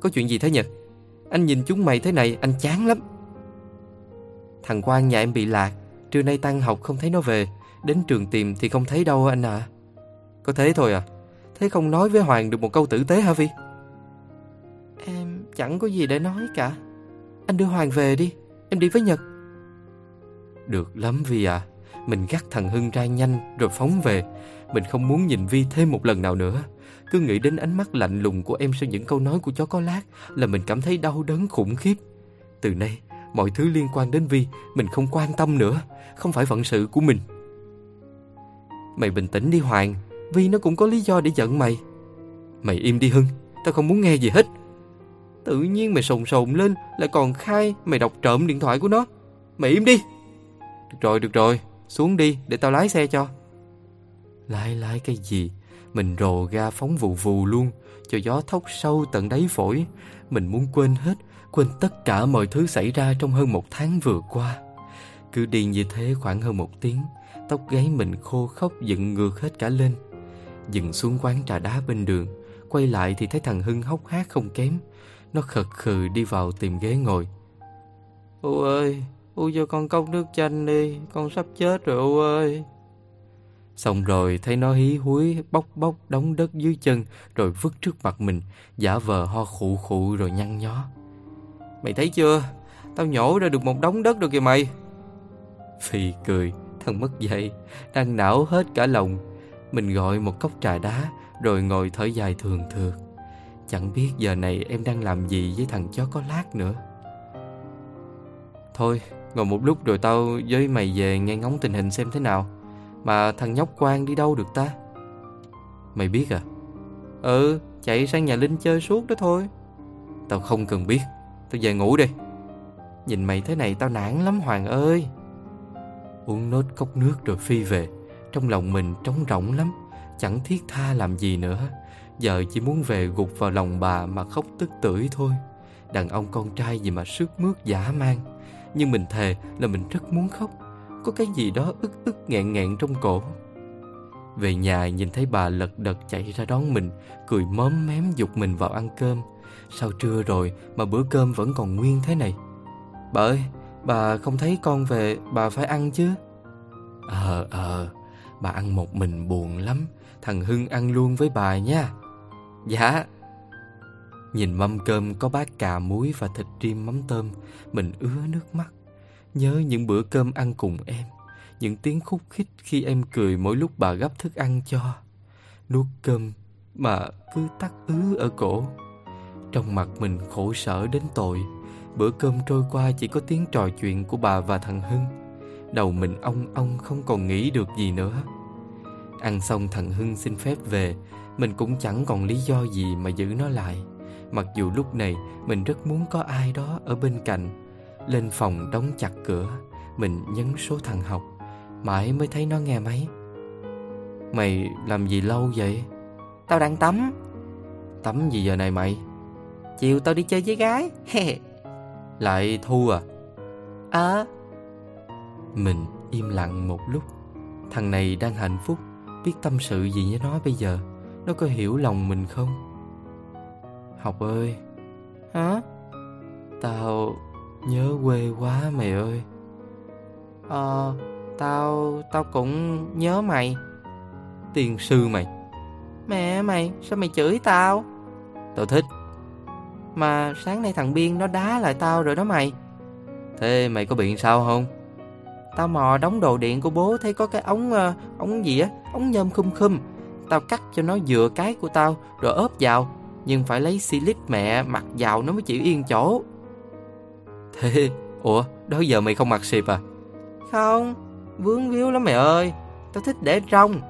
có chuyện gì thế Nhật? Anh nhìn chúng mày thế này anh chán lắm. Thằng Quang nhà em bị lạc, trưa nay tan học không thấy nó về, đến trường tìm thì không thấy đâu anh à. Có thế thôi à? Thế không nói với Hoàng được một câu tử tế hả Vi? Em chẳng có gì để nói cả. Anh đưa Hoàng về đi, em đi với Nhật. Được lắm Vi à. Mình gắt thằng Hưng ra nhanh rồi phóng về. Mình không muốn nhìn Vi thêm một lần nào nữa. Cứ nghĩ đến ánh mắt lạnh lùng của em sau những câu nói của chó có lát là mình cảm thấy đau đớn khủng khiếp. Từ nay, mọi thứ liên quan đến Vi mình không quan tâm nữa. Không phải phận sự của mình. Mày bình tĩnh đi Hoàng, Vi nó cũng có lý do để giận mày. Mày im đi Hưng, tao không muốn nghe gì hết. Tự nhiên mày sồn sồn lên, lại còn khai mày đọc trộm điện thoại của nó. Mày im đi. Được rồi, được rồi, xuống đi để tao lái xe cho. Lái lái cái gì? Mình rồ ga phóng vù vù luôn, cho gió thốc sâu tận đáy phổi. Mình muốn quên hết, quên tất cả mọi thứ xảy ra trong hơn một tháng vừa qua. Cứ đi như thế khoảng hơn một tiếng, tóc gáy mình khô khốc dựng ngược hết cả lên. Dừng xuống quán trà đá bên đường, quay lại thì thấy thằng Hưng hốc hác không kém. Nó khật khừ đi vào tìm ghế ngồi. Ô ơi, u cho con cốc nước chanh đi, con sắp chết rồi u ơi. Xong rồi thấy nó hí húi bóc bóc đống đất dưới chân rồi vứt trước mặt mình, giả vờ ho khụ khụ rồi nhăn nhó. Mày thấy chưa, tao nhổ ra được một đống đất rồi kìa mày. Phì cười, thằng mất dạy, đang não hết cả lòng. Mình gọi một cốc trà đá rồi ngồi thở dài thường thượt. Chẳng biết giờ này em đang làm gì với thằng chó có lát nữa. Thôi, ngồi một lúc rồi tao với mày về nghe ngóng tình hình xem thế nào. Mà thằng nhóc Quang đi đâu được ta? Mày biết à? Ừ, chạy sang nhà Linh chơi suốt đó thôi. Tao không cần biết, tao về ngủ đi. Nhìn mày thế này tao nản lắm Hoàng ơi. Uống nốt cốc nước rồi phi về. Trong lòng mình trống rỗng lắm, chẳng thiết tha làm gì nữa. Giờ chỉ muốn về gục vào lòng bà mà khóc tức tưởi thôi. Đàn ông con trai gì mà sức mướt dã man. Nhưng mình thề là mình rất muốn khóc. Có cái gì đó ức ức nghẹn nghẹn trong cổ. Về nhà nhìn thấy bà lật đật chạy ra đón mình, cười móm mém giục mình vào ăn cơm. Sao trưa rồi mà bữa cơm vẫn còn nguyên thế này? Bà ơi, bà không thấy con về, bà phải ăn chứ. Ờ ờ, bà ăn một mình buồn lắm. Thằng Hưng ăn luôn với bà nha. Dạ. Nhìn mâm cơm có bát cà muối và thịt rim mắm tôm, mình ứa nước mắt. Nhớ những bữa cơm ăn cùng em, những tiếng khúc khích khi em cười mỗi lúc bà gắp thức ăn cho. Nuốt cơm mà cứ tắc ứ ở cổ. Trong mặt mình khổ sở đến tội. Bữa cơm trôi qua chỉ có tiếng trò chuyện của bà và thằng Hưng. Đầu mình ong ong không còn nghĩ được gì nữa. Ăn xong thằng Hưng xin phép về. Mình cũng chẳng còn lý do gì mà giữ nó lại. Mặc dù lúc này mình rất muốn có ai đó ở bên cạnh. Lên phòng đóng chặt cửa, mình nhấn số thằng Học. Mãi mới thấy nó nghe máy. Mày làm gì lâu vậy? Tao đang tắm. Tắm gì giờ này mày? Chiều tao đi chơi với gái. Lại Thu à? Ờ à. Mình im lặng một lúc. Thằng này đang hạnh phúc, biết tâm sự gì với nó bây giờ. Nó có hiểu lòng mình không? Học ơi. Hả? Tao nhớ quê quá mày ơi. Ờ, tao, tao cũng nhớ mày. Tiên sư mày. Mẹ mày, sao mày chửi tao? Tao thích. Mà sáng nay thằng Biên nó đá lại tao rồi đó mày. Thế mày có bị sao không? Tao mò đóng đồ điện của bố thấy có cái ống, ống gì á, ống nhôm khum khum. Tao cắt cho nó vừa cái của tao rồi ốp vào. Nhưng phải lấy xi lít mẹ mặc vào nó mới chịu yên chỗ. Thế, ủa, đó giờ mày không mặc xịp à? Không, vướng víu lắm mày ơi. Tao thích để rong.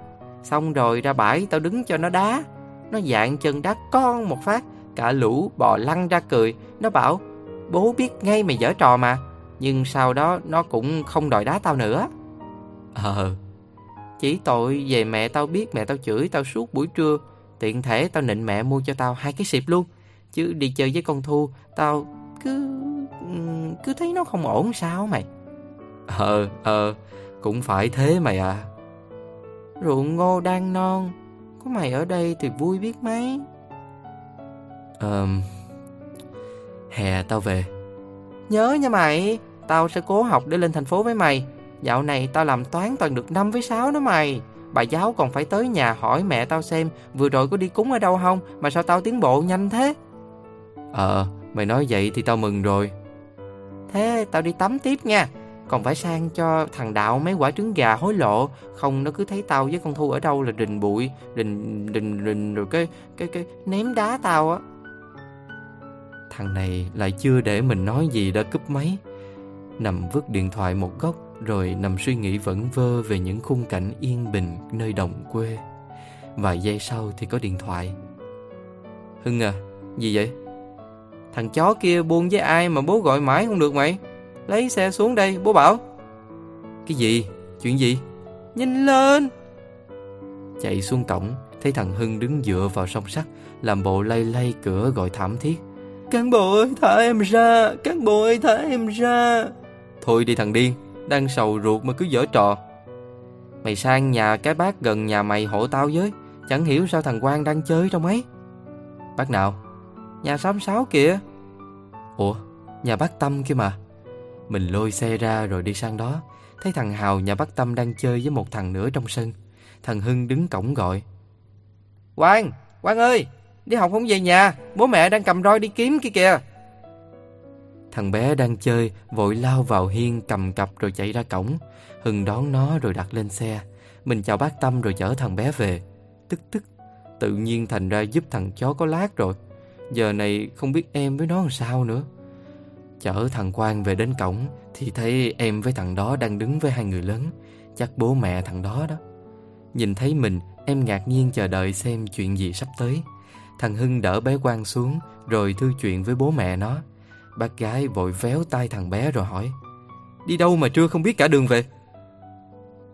Xong rồi ra bãi tao đứng cho nó đá. Nó dạng chân đá con một phát. Cả lũ bò lăn ra cười. Nó bảo, bố biết ngay mày giở trò mà. nhưng sau đó nó cũng không đòi đá tao nữa. Ờ, chỉ tội về mẹ tao biết mẹ tao chửi tao suốt buổi trưa, tiện thể tao nịnh mẹ mua cho tao hai cái xịp luôn. Chứ đi chơi với con Thu, tao cứ cứ thấy nó không ổn sao mày. Ờ, ờ, cũng phải thế mày à. Ruộng ngô đang non, có mày ở đây thì vui biết mấy. Ờ, hè tao về. Nhớ nha mày, tao sẽ cố học để lên thành phố với mày. Dạo này tao làm toán toàn được năm với sáu đó mày. Bà giáo còn phải tới nhà hỏi mẹ tao xem vừa rồi có đi cúng ở đâu không, mà sao tao tiến bộ nhanh thế. Ờ, mày nói vậy thì tao mừng rồi. Thế tao đi tắm tiếp nha. Còn phải sang cho thằng Đạo mấy quả trứng gà hối lộ, không nó cứ thấy tao với con Thu ở đâu là rình bụi, rình rình rình rồi cái cái cái ném đá tao á. Thằng này lại chưa để mình nói gì đã cúp máy, nằm vứt điện thoại một góc rồi nằm suy nghĩ vẩn vơ về những khung cảnh yên bình nơi đồng quê. Vài giây sau thì có điện thoại. Hưng à, gì vậy? Thằng chó kia buôn với ai mà bố gọi mãi không được mày? Lấy xe xuống đây, bố bảo. Cái gì? Chuyện gì? Nhìn lên. Chạy xuống cổng, thấy thằng Hưng đứng dựa vào song sắt, làm bộ lay lay cửa gọi thảm thiết. Cán bộ ơi, thả em ra. Cán bộ ơi, thả em ra. Thôi đi thằng điên, đang sầu ruột mà cứ giở trò. Mày sang nhà cái bác gần nhà mày hộ tao với. Chẳng hiểu sao thằng Quang đang chơi trong ấy. Bác nào? Nhà sáu mươi sáu kìa. Ủa, nhà bác Tâm kia mà. Mình lôi xe ra rồi đi sang đó. Thấy thằng Hào nhà bác Tâm đang chơi với một thằng nữa trong sân. Thằng Hưng đứng cổng gọi. Quang, Quang ơi, đi học không về nhà, bố mẹ đang cầm roi đi kiếm kia kìa. Thằng bé đang chơi vội lao vào hiên cầm cặp rồi chạy ra cổng. Hưng đón nó rồi đặt lên xe. Mình chào bác Tâm rồi chở thằng bé về. Tức tức, tự nhiên thành ra giúp thằng chó có lát rồi. Giờ này không biết em với nó làm sao nữa. Chở thằng Quang về đến cổng thì thấy em với thằng đó đang đứng với hai người lớn. Chắc bố mẹ thằng đó đó. Nhìn thấy mình, em ngạc nhiên chờ đợi xem chuyện gì sắp tới. Thằng Hưng đỡ bé Quang xuống rồi thư chuyện với bố mẹ nó. Bác gái vội véo tay thằng bé rồi hỏi. Đi đâu mà trưa không biết cả đường về?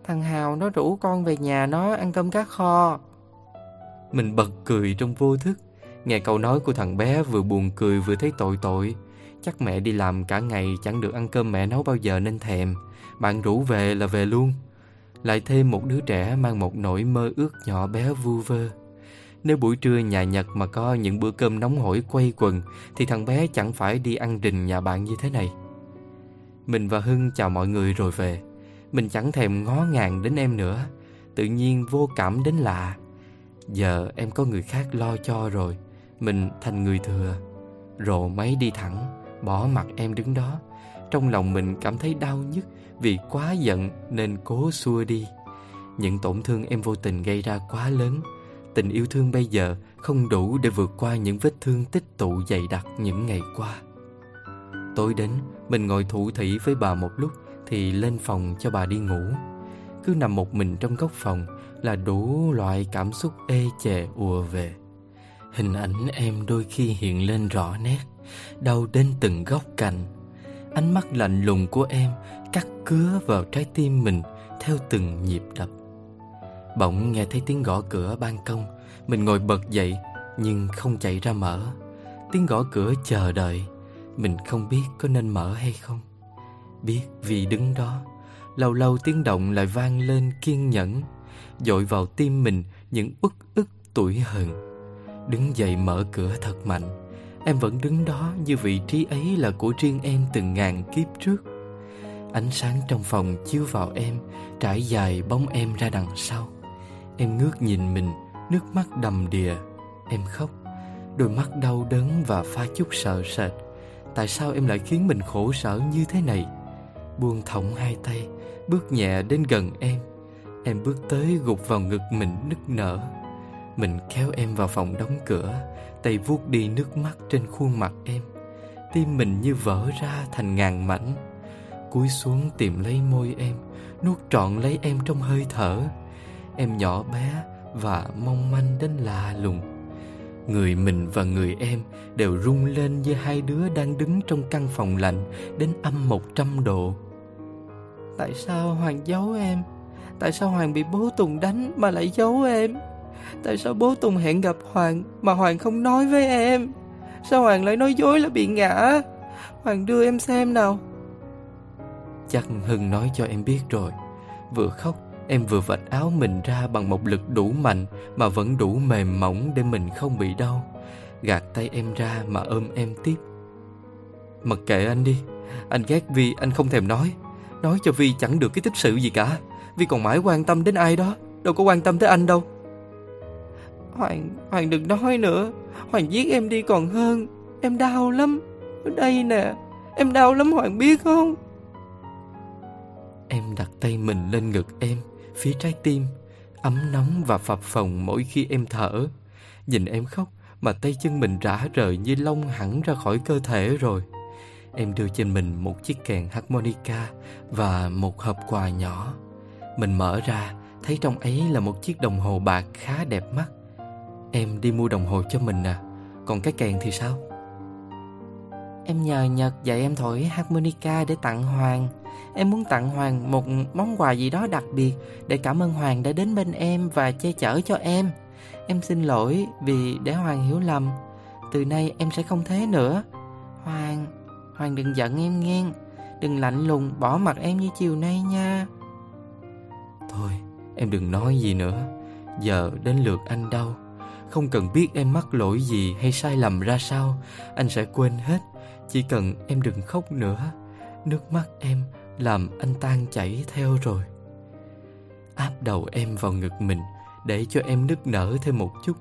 Thằng Hào nó rủ con về nhà nó ăn cơm cá kho. Mình bật cười trong vô thức. Nghe câu nói của thằng bé vừa buồn cười vừa thấy tội tội. Chắc mẹ đi làm cả ngày chẳng được ăn cơm mẹ nấu bao giờ nên thèm. Bạn rủ về là về luôn. Lại thêm một đứa trẻ mang một nỗi mơ ước nhỏ bé vu vơ. Nếu buổi trưa nhà Nhật mà có những bữa cơm nóng hổi quay quần thì thằng bé chẳng phải đi ăn rình nhà bạn như thế này. Mình và Hưng chào mọi người rồi về. Mình chẳng thèm ngó ngàng đến em nữa. Tự nhiên vô cảm đến lạ. Giờ em có người khác lo cho rồi. Mình thành người thừa. Rồ máy đi thẳng, bỏ mặt em đứng đó. Trong lòng mình cảm thấy đau nhức vì quá giận nên cố xua đi. Những tổn thương em vô tình gây ra quá lớn. Tình yêu thương bây giờ không đủ để vượt qua những vết thương tích tụ dày đặc những ngày qua. Tối đến, mình ngồi thủ thỉ với bà một lúc thì lên phòng cho bà đi ngủ. Cứ nằm một mình trong góc phòng là đủ loại cảm xúc ê chề ùa về. Hình ảnh em đôi khi hiện lên rõ nét, đau đến từng góc cạnh. Ánh mắt lạnh lùng của em cắt cứa vào trái tim mình theo từng nhịp đập. Bỗng nghe thấy tiếng gõ cửa ban công. Mình ngồi bật dậy nhưng không chạy ra mở. Tiếng gõ cửa chờ đợi. Mình không biết có nên mở hay không. Biết vì đứng đó. Lâu lâu tiếng động lại vang lên kiên nhẫn, dội vào tim mình những uất ức tủi hờn. Đứng dậy mở cửa thật mạnh. Em vẫn đứng đó như vị trí ấy là của riêng em từ ngàn kiếp trước. Ánh sáng trong phòng chiếu vào em, trải dài bóng em ra đằng sau. Em ngước nhìn mình, nước mắt đầm đìa. Em khóc, đôi mắt đau đớn và pha chút sợ sệt. Tại sao em lại khiến mình khổ sở như thế này? Buông thõng hai tay, bước nhẹ đến gần em. Em bước tới gục vào ngực mình nức nở. Mình kéo em vào phòng đóng cửa, tay vuốt đi nước mắt trên khuôn mặt em. Tim mình như vỡ ra thành ngàn mảnh. Cúi xuống tìm lấy môi em, nuốt trọn lấy em trong hơi thở. Em nhỏ bé và mong manh đến lạ lùng. Người mình và người em đều rung lên như hai đứa đang đứng trong căn phòng lạnh đến âm một trăm độ. Tại sao Hoàng giấu em? Tại sao Hoàng bị bố Tùng đánh mà lại giấu em? Tại sao bố Tùng hẹn gặp Hoàng mà Hoàng không nói với em? Sao Hoàng lại nói dối là bị ngã? Hoàng đưa em xem nào. Chắc Hưng nói cho em biết rồi. Vừa khóc, em vừa vạch áo mình ra bằng một lực đủ mạnh mà vẫn đủ mềm mỏng để mình không bị đau. Gạt tay em ra mà ôm em tiếp. Mặc kệ anh đi. Anh ghét Vi, anh không thèm nói. Nói cho Vi chẳng được cái tích sự gì cả. Vi còn mãi quan tâm đến ai đó, đâu có quan tâm tới anh đâu. Hoàng, Hoàng đừng nói nữa. Hoàng giết em đi còn hơn. Em đau lắm. Ở đây nè, em đau lắm Hoàng biết không? Em đặt tay mình lên ngực em, phía trái tim, ấm nóng và phập phồng mỗi khi em thở. Nhìn em khóc mà tay chân mình rã rời như lông hẳn ra khỏi cơ thể rồi. Em đưa trên mình một chiếc kèn harmonica và một hộp quà nhỏ. Mình mở ra, thấy trong ấy là một chiếc đồng hồ bạc khá đẹp mắt. Em đi mua đồng hồ cho mình à, còn cái kèn thì sao? Em nhờ Nhật dạy em thổi harmonica để tặng Hoàng. Em muốn tặng Hoàng một món quà gì đó đặc biệt để cảm ơn Hoàng đã đến bên em và che chở cho em. Em xin lỗi vì để Hoàng hiểu lầm. Từ nay em sẽ không thế nữa. Hoàng, Hoàng đừng giận em nghe. Đừng lạnh lùng bỏ mặc em như chiều nay nha. Thôi, em đừng nói gì nữa. Giờ đến lượt anh đâu. Không cần biết em mắc lỗi gì hay sai lầm ra sao, anh sẽ quên hết. Chỉ cần em đừng khóc nữa. Nước mắt em làm anh tan chảy theo rồi. Áp đầu em vào ngực mình, để cho em nức nở thêm một chút,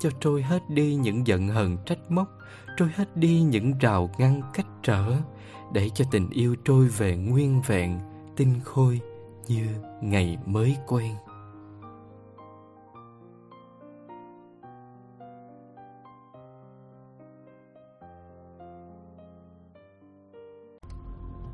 cho trôi hết đi những giận hờn trách móc, trôi hết đi những rào ngăn cách trở, để cho tình yêu trôi về nguyên vẹn, tinh khôi như ngày mới quen.